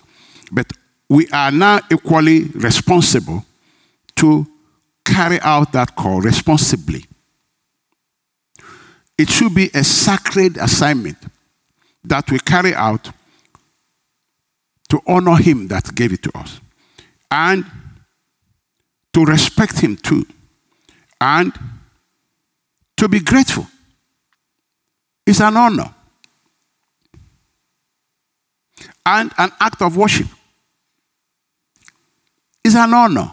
But we are now equally responsible to carry out that call responsibly. It should be a sacred assignment that we carry out to honor him that gave it to us, and to respect him too, and to be grateful. It's an honor and an act of worship. It's an honor.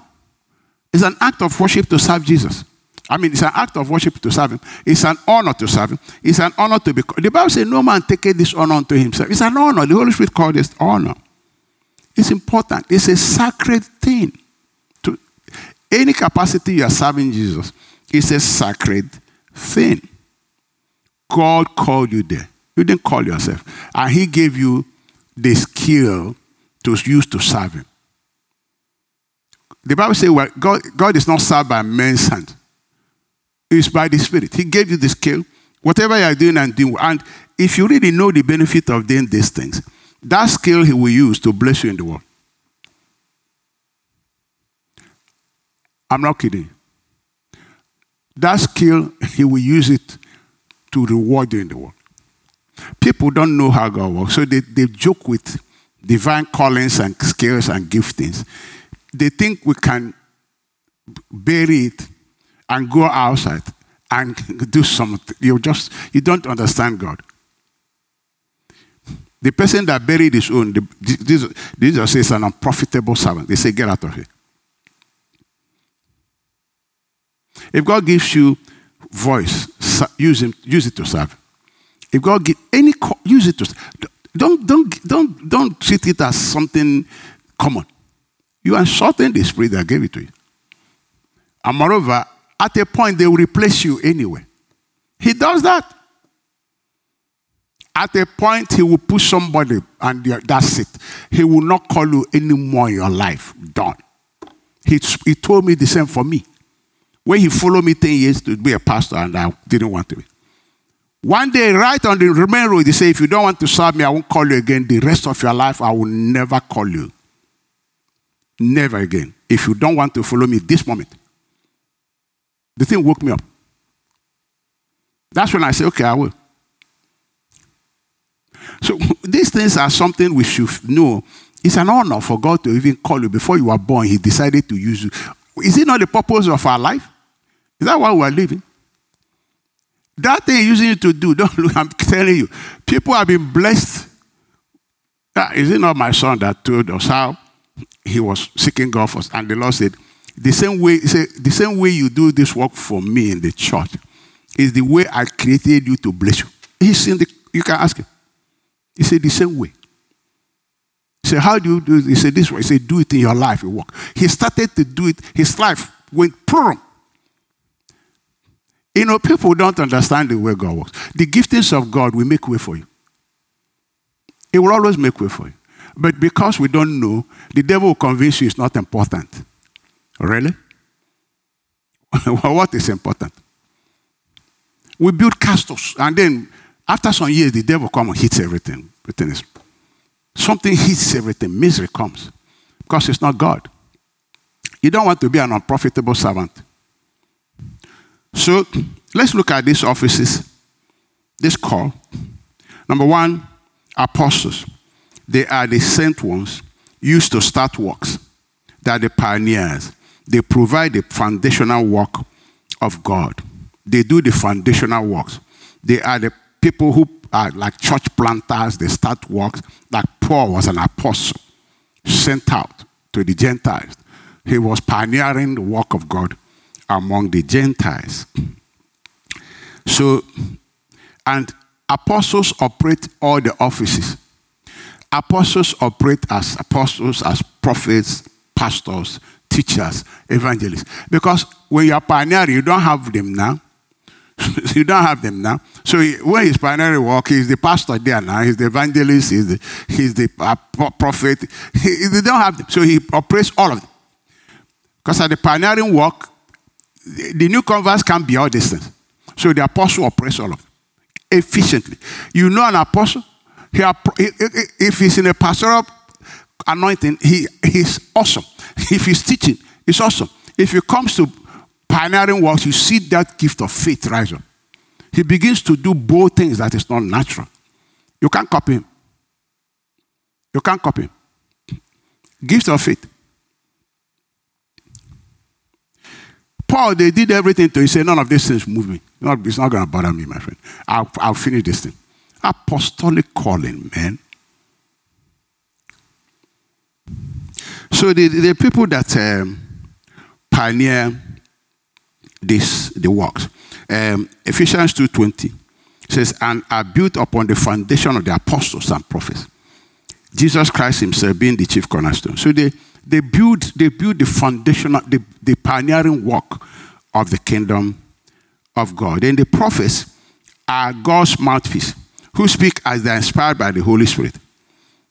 It's an act of worship to serve Jesus. It's an act of worship to serve him. It's an honor to serve him. It's an honor to be. The Bible says, no man taketh this honor unto himself. It's an honor. The Holy Spirit called this honor. It's important. It's a sacred thing. To any capacity you are serving Jesus, it's a sacred thing. God called you there. You didn't call yourself. And he gave you the skill to use to serve him. The Bible says, well, God is not served by men's hand. It's by the Spirit. He gave you the skill. Whatever you are doing and doing. And if you really know the benefit of doing these things, that skill he will use to bless you in the world. I'm not kidding. That skill, he will use it to reward you in the world. People don't know how God works, so they joke with divine callings and skills and giftings. They think we can bury it and go outside and do something. You don't understand God. The person that buried his own, Jesus says, an unprofitable servant. They say, get out of here. If God gives you voice, use it to serve. If God gives any, use it to serve. Don't treat it as something common. You are insulting the Spirit that gave it to you. And moreover, at a point, they will replace you anyway. He does that. At a point, he will push somebody and that's it. He will not call you anymore in your life. Done. He told me the same for me. When he followed me 10 years to be a pastor, and I didn't want to be. One day, right on the main road, he said, if you don't want to serve me, I won't call you again. The rest of your life, I will never call you. Never again. If you don't want to follow me this moment. The thing woke me up. That's when I said, okay, I will. So these things are something we should know. It's an honor for God to even call you. Before you were born, he decided to use you. Is it not the purpose of our life? Is that why we are living? That thing using you to do, don't look, I'm telling you, people have been blessed. Is it not my son that told us how he was seeking God for us? And the Lord said, the same way you do this work for me in the church is the way I created you to bless you. You can ask him. He said, the same way. He said, how do you do it? He said, this way. He said, do it in your life, your work. He started to do it. His life went boom. People don't understand the way God works. The giftings of God will make way for you. It will always make way for you. But because we don't know, the devil will convince you it's not important. Really? What is important? We build castles, and then after some years, the devil comes and hits everything. Something hits everything. Misery comes because it's not God. You don't want to be an unprofitable servant. So let's look at these offices, this call. Number one, apostles. They are the sent ones used to start works. They are the pioneers. They provide the foundational work of God. They do the foundational works. They are the people who are like church planters. They start works. Like Paul was an apostle sent out to the Gentiles. He was pioneering the work of God among the Gentiles. So, and apostles operate all the offices. Apostles operate as apostles, as prophets, pastors, teachers, evangelists. Because when you are pioneering, you don't have them now. You don't have them now. So when he's pioneering work, he's the pastor there now. He's the evangelist. He's the prophet. They don't have them. So he operates all of them. Because at the pioneering work, the new converts can't be all these things. So the apostle operates all of them efficiently. You know an apostle, if he's in a pastoral anointing, he's awesome. If he's teaching, it's awesome. If it comes to pioneering works, you see that gift of faith rise up. He begins to do bold things that is not natural. You can't copy him. You can't copy him. Gift of faith. Paul, they did everything to him. He said, none of these things move me. It's not going to bother me, my friend. I'll finish this thing. Apostolic calling, man. So the people that pioneer the works. Ephesians 2:20 says, and are built upon the foundation of the apostles and prophets. Jesus Christ himself being the chief cornerstone. So they build the foundation, the pioneering work of the kingdom of God. And the prophets are God's mouthpiece, who speak as they are inspired by the Holy Spirit.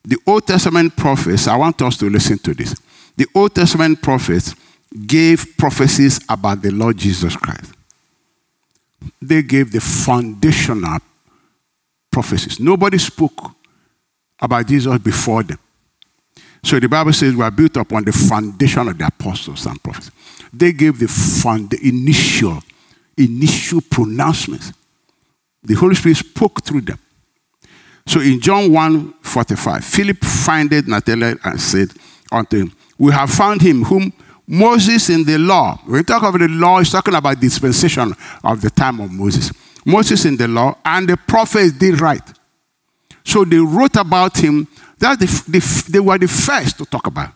The Old Testament prophets, I want us to listen to this. The Old Testament prophets gave prophecies about the Lord Jesus Christ. They gave the foundational prophecies. Nobody spoke about Jesus before them. So the Bible says we are built upon the foundation of the apostles and prophets. They gave the initial pronouncements. The Holy Spirit spoke through them. So in John 1:45, Philip found Nathanael and said unto him, we have found him whom Moses in the law. When we talk of the law, he's talking about dispensation of the time of Moses. Moses in the law and the prophets did write. So they wrote about him. That they were the first to talk about.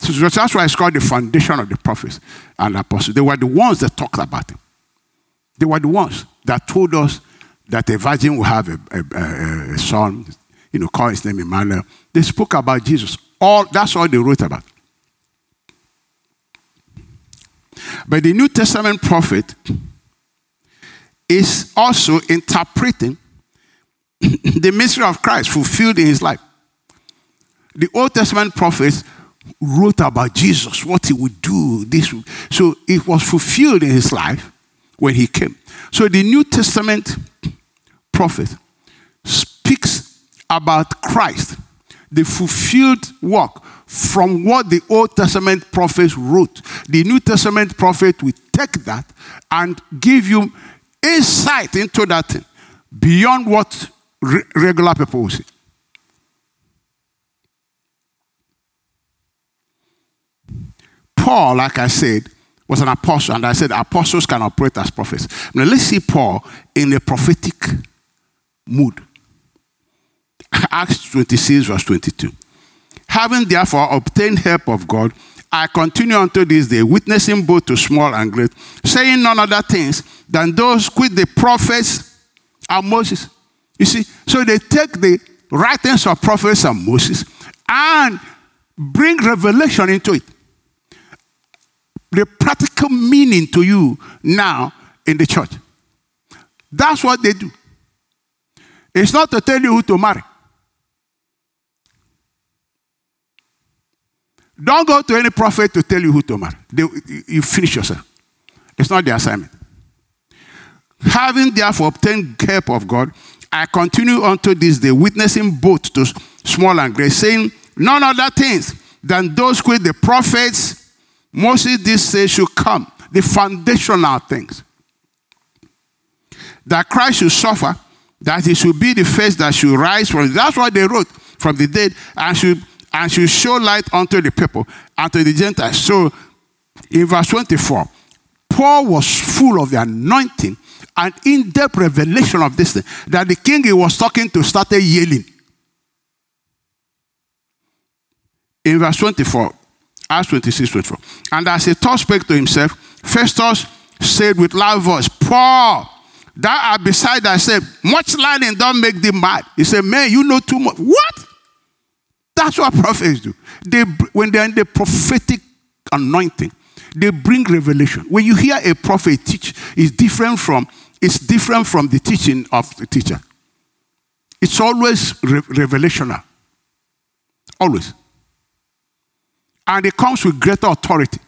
So that's why it's called the foundation of the prophets and apostles. They were the ones that talked about it. They were the ones that told us that a virgin will have a son, call his name Emmanuel. They spoke about Jesus. That's all they wrote about. But the New Testament prophet is also interpreting the mystery of Christ fulfilled in his life. The Old Testament prophets wrote about Jesus, what he would do. So it was fulfilled in his life when he came. So the New Testament prophet speaks about Christ, the fulfilled work from what the Old Testament prophets wrote. The New Testament prophet will take that and give you insight into that thing beyond what regular people will see. Paul, like I said, was an apostle, and I said apostles can operate as prophets. Now let's see Paul in a prophetic mood. Acts 26:22. Having therefore obtained help of God, I continue unto this day, witnessing both to small and great, saying none other things than those which the prophets and Moses. You see, so they take the writings of prophets and Moses and bring revelation into it. The practical meaning to you now in the church. That's what they do. It's not to tell you who to marry. Don't go to any prophet to tell you who to marry. You finish yourself. It's not the assignment. Having therefore obtained help of God, I continue unto this day, witnessing both to small and great, saying none other things than those which the prophets Mostly these things should come, the foundational things. That Christ should suffer, that he should be the first that should rise from. That's what they wrote, from the dead, and should show light unto the people, unto the Gentiles. So in verse 24, Paul was full of the anointing and in-depth revelation of this thing, that the king he was talking to started yelling. In verse 24, Acts 26, 24. And as he thus spake to himself, Festus said with loud voice, Paul, thou art beside thyself, much lying don't make thee mad. He said, man, you know too much. What? That's what prophets do. When they're in the prophetic anointing, they bring revelation. When you hear a prophet teach, it's different from the teaching of the teacher. It's always revelational. Always. And it comes with greater authority.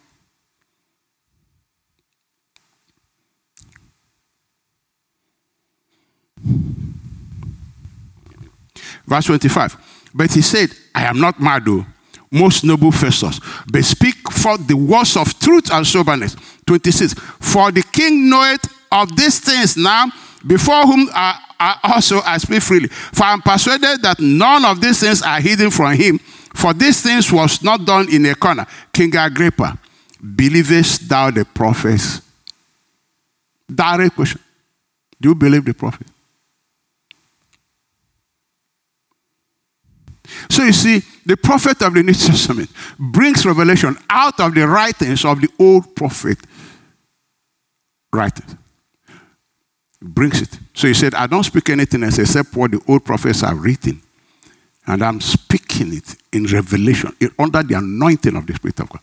Verse 25. But he said, I am not mad, though, most noble Festus, but speak forth the words of truth and soberness. 26. For the king knoweth of these things now, before whom I also I speak freely. For I am persuaded that none of these things are hidden from him, for these things was not done in a corner. King Agrippa, believest thou the prophets? Direct question. Do you believe the prophet? So you see, the prophet of the New Testament brings revelation out of the writings of the old prophet writers. Brings it. So he said, I don't speak anything else except what the old prophets have written. And I'm speaking it in revelation, under the anointing of the Spirit of God,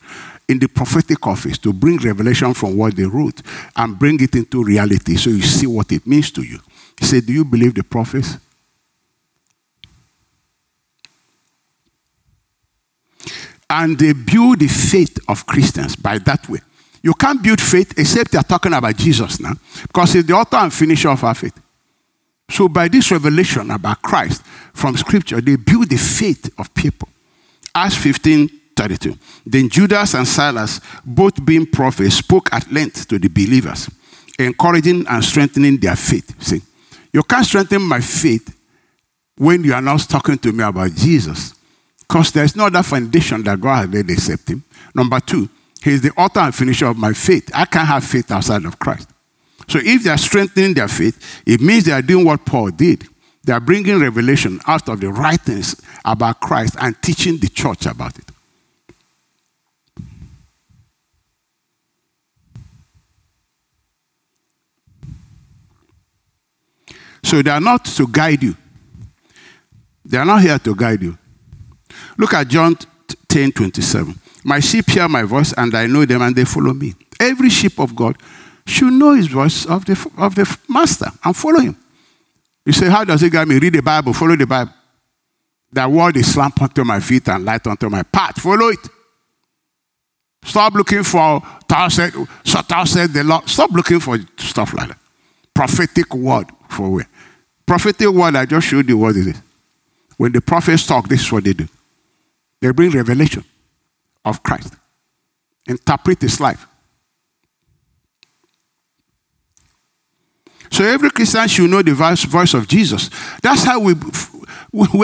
in the prophetic office, to bring revelation from what they wrote and bring it into reality so you see what it means to you. He said, do you believe the prophets? And they build the faith of Christians by that way. You can't build faith except you're talking about Jesus now, because he's the author and finisher of our faith. So by this revelation about Christ from Scripture, they build the faith of people. Acts 15:32. Then Judas and Silas, both being prophets, spoke at length to the believers, encouraging and strengthening their faith. See, you can't strengthen my faith when you are not talking to me about Jesus, because there's no other foundation that God has laid except him. Number two, he's the author and finisher of my faith. I can't have faith outside of Christ. So if they are strengthening their faith, it means they are doing what Paul did. They are bringing revelation out of the writings about Christ and teaching the church about it. So they are not to guide you. They are not here to guide you. Look at John 10:27. My sheep hear my voice, and I know them, and they follow me. Every sheep of God should know his voice of the master and follow him. You say, how does it guide me? Read the Bible, follow the Bible. That word is lamp unto my feet and light unto my path. Follow it. Stop looking for, thou said the Lord. Stop looking for stuff like that. Prophetic word for where? Prophetic word, I just showed you what it is. When the prophets talk, this is what they do. They bring revelation of Christ. Interpret his life. So every Christian should know the voice of Jesus. That's how we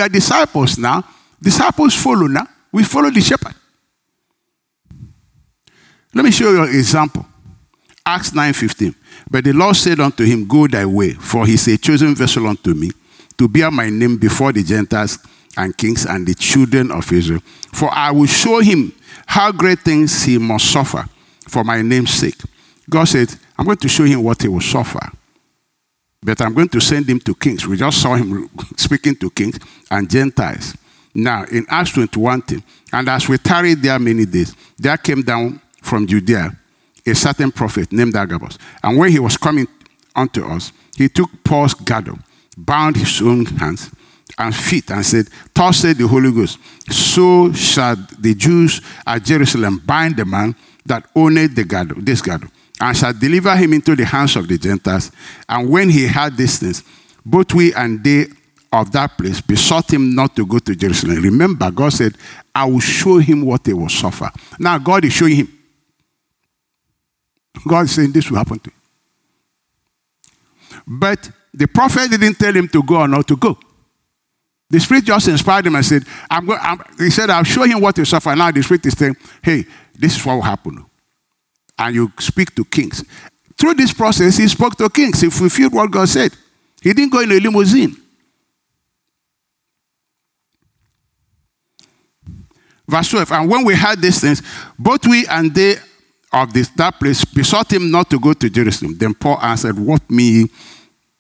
are disciples now. Disciples follow now. We follow the shepherd. Let me show you an example. Acts 9:15. But the Lord said unto him, go thy way, for he is a chosen vessel unto me, to bear my name before the Gentiles and kings and the children of Israel. For I will show him how great things he must suffer for my name's sake. God said, I'm going to show him what he will suffer. But I'm going to send him to kings. We just saw him speaking to kings and Gentiles. Now, in Acts 21, and as we tarried there many days, there came down from Judea a certain prophet named Agabus. And when he was coming unto us, he took Paul's girdle, bound his own hands and feet, and said, thus said the Holy Ghost, so shall the Jews at Jerusalem bind the man that owned the girdle, this girdle, and shall deliver him into the hands of the Gentiles. And when he heard these things, both we and they of that place besought him not to go to Jerusalem. Remember, God said, I will show him what he will suffer. Now God is showing him. God is saying this will happen to you. But the prophet didn't tell him to go or not to go. The Spirit just inspired him and said, he said, I'll show him what you suffer. Now the Spirit is saying, hey, this is what will happen. And you speak to kings. Through this process, he spoke to kings. He fulfilled what God said. He didn't go in a limousine. Verse 12, and when we heard these things, both we and they of that place besought him not to go to Jerusalem. Then Paul answered, "What me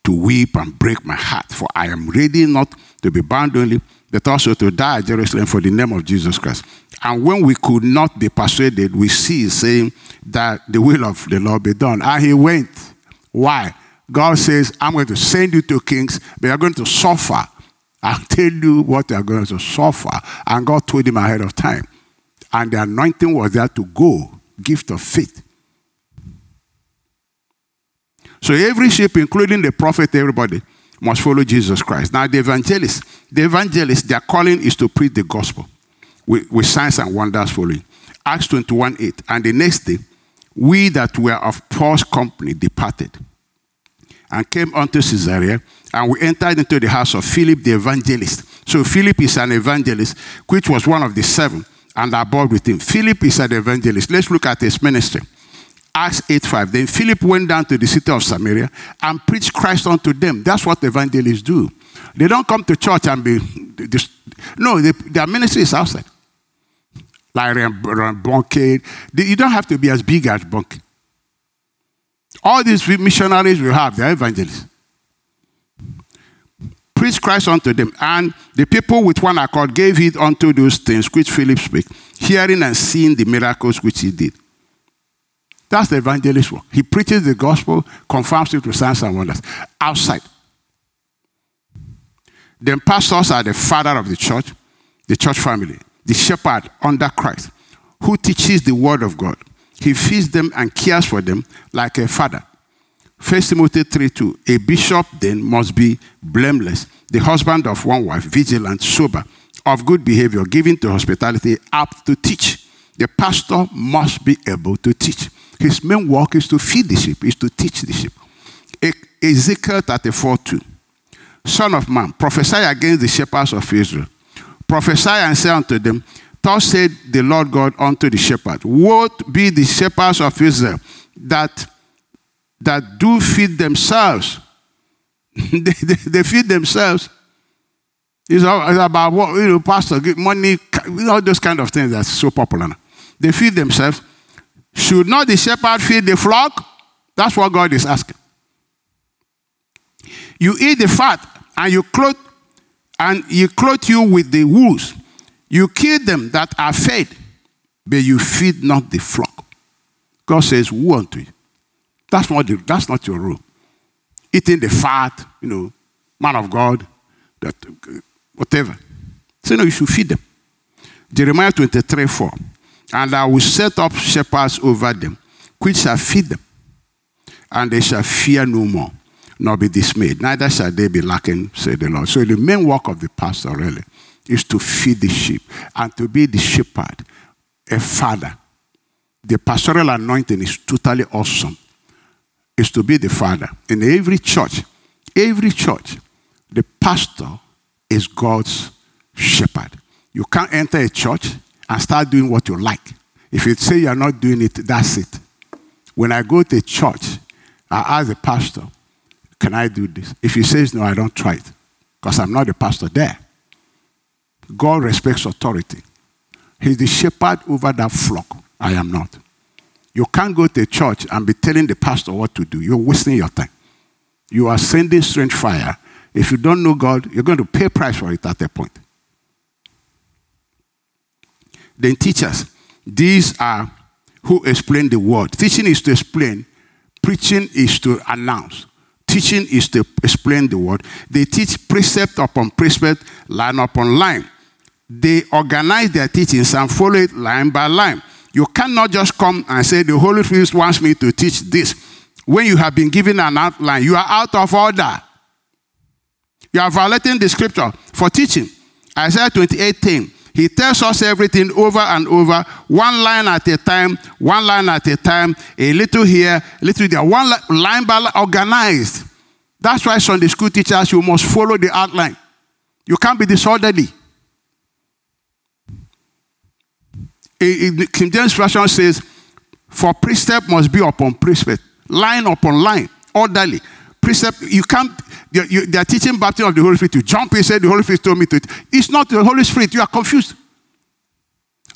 to weep and break my heart, for I am ready not to be bound only, but also to die at Jerusalem for the name of Jesus Christ." And when we could not be persuaded, we ceased, saying that the will of the Lord be done. And he went. Why? God says, I'm going to send you to kings, but you're going to suffer. I'll tell you what you're going to suffer. And God told him ahead of time. And the anointing was there to go. Gift of faith. So every sheep, including the prophet, everybody, must follow Jesus Christ. Now the evangelists, their calling is to preach the gospel with signs and wonders following. Acts 21:8. And the next day, we that were of Paul's company departed and came unto Caesarea, and we entered into the house of Philip the evangelist. So Philip is an evangelist, which was one of the seven, and abode with him. Philip is an evangelist. Let's look at his ministry. Acts 8:5. Then Philip went down to the city of Samaria and preached Christ unto them. That's what evangelists do. They don't come to church and be... their ministry is outside. Like Bonkay. You don't have to be as big as Bonkay. All these missionaries we have, they're evangelists. Preach Christ unto them, and the people with one accord gave heed unto those things which Philip spake, hearing and seeing the miracles which he did. That's the evangelist work. He preaches the gospel, confirms it with signs and wonders. Outside. Then pastors are the father of the church family, the shepherd under Christ, who teaches the word of God. He feeds them and cares for them like a father. 1 Timothy 3:2, a bishop then must be blameless, the husband of one wife, vigilant, sober, of good behavior, given to hospitality, apt to teach. The pastor must be able to teach. His main work is to feed the sheep, is to teach the sheep. Ezekiel 34:2, Son of man, prophesy against the shepherds of Israel. Prophesy and say unto them, thus said the Lord God unto the shepherd, woe be the shepherds of Israel that do feed themselves. they feed themselves. It's about what, pastor, give money, all those kind of things that's so popular now. They feed themselves. Should not the shepherd feed the flock? That's what God is asking. You eat the fat, and you clothe you with the woes. You kill them that are fed, but you feed not the flock. God says, woe unto you. That's not your rule. Eating the fat, man of God, that, whatever. So you should feed them. Jeremiah 23:4. And I will set up shepherds over them, which shall feed them. And they shall fear no more, nor be dismayed. Neither shall they be lacking, said the Lord. So the main work of the pastor really is to feed the sheep and to be the shepherd, a father. The pastoral anointing is totally awesome. Is to be the father. In every church, the pastor is God's shepherd. You can't enter a church and start doing what you like. If you say you're not doing it, that's it. When I go to a church, I ask the pastor, can I do this? If he says no, I don't try it, because I'm not the pastor there. God respects authority. He's the shepherd over that flock. I am not. You can't go to a church and be telling the pastor what to do. You're wasting your time. You are sending strange fire. If you don't know God, you're going to pay a price for it at that point. Then teachers. These are who explain the word. Teaching is to explain. Preaching is to announce. Teaching is to explain the word. They teach precept upon precept, line upon line. They organize their teachings and follow it line by line. You cannot just come and say, the Holy Spirit wants me to teach this. When you have been given an outline, you are out of order. You are violating the scripture for teaching. Isaiah 28:10. He tells us everything over and over, one line at a time, one line at a time, a little here, a little there, one line by line, organized. That's why Sunday school teachers, you must follow the outline. You can't be disorderly. The King James Version says, for precept must be upon precept, line upon line, orderly. Precept, you can't, they're teaching baptism of the Holy Spirit. You jump and say, the Holy Spirit told me to. It's not the Holy Spirit. You are confused.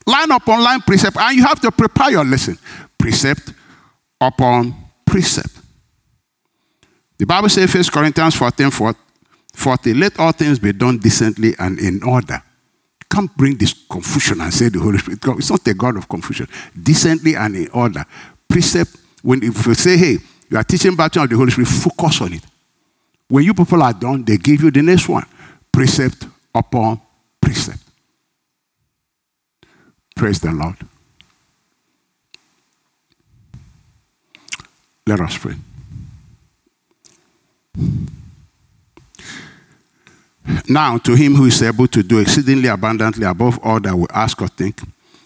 Line upon line, precept. And you have to prepare your lesson. Precept upon precept. The Bible says, 1 Corinthians 14:40, let all things be done decently and in order. You can't bring this confusion and say the Holy Spirit. It's not the God of confusion. Decently and in order. Precept, when if you say, hey, you are teaching baptism of the Holy Spirit, focus on it. When you people are done, they give you the next one. Precept upon precept. Praise the Lord. Let us pray. Now to him who is able to do exceedingly abundantly above all that we ask or think,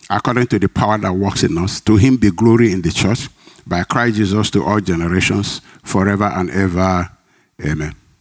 according to the power that works in us, to him be glory in the church by Christ Jesus to all generations, forever and ever. Amen.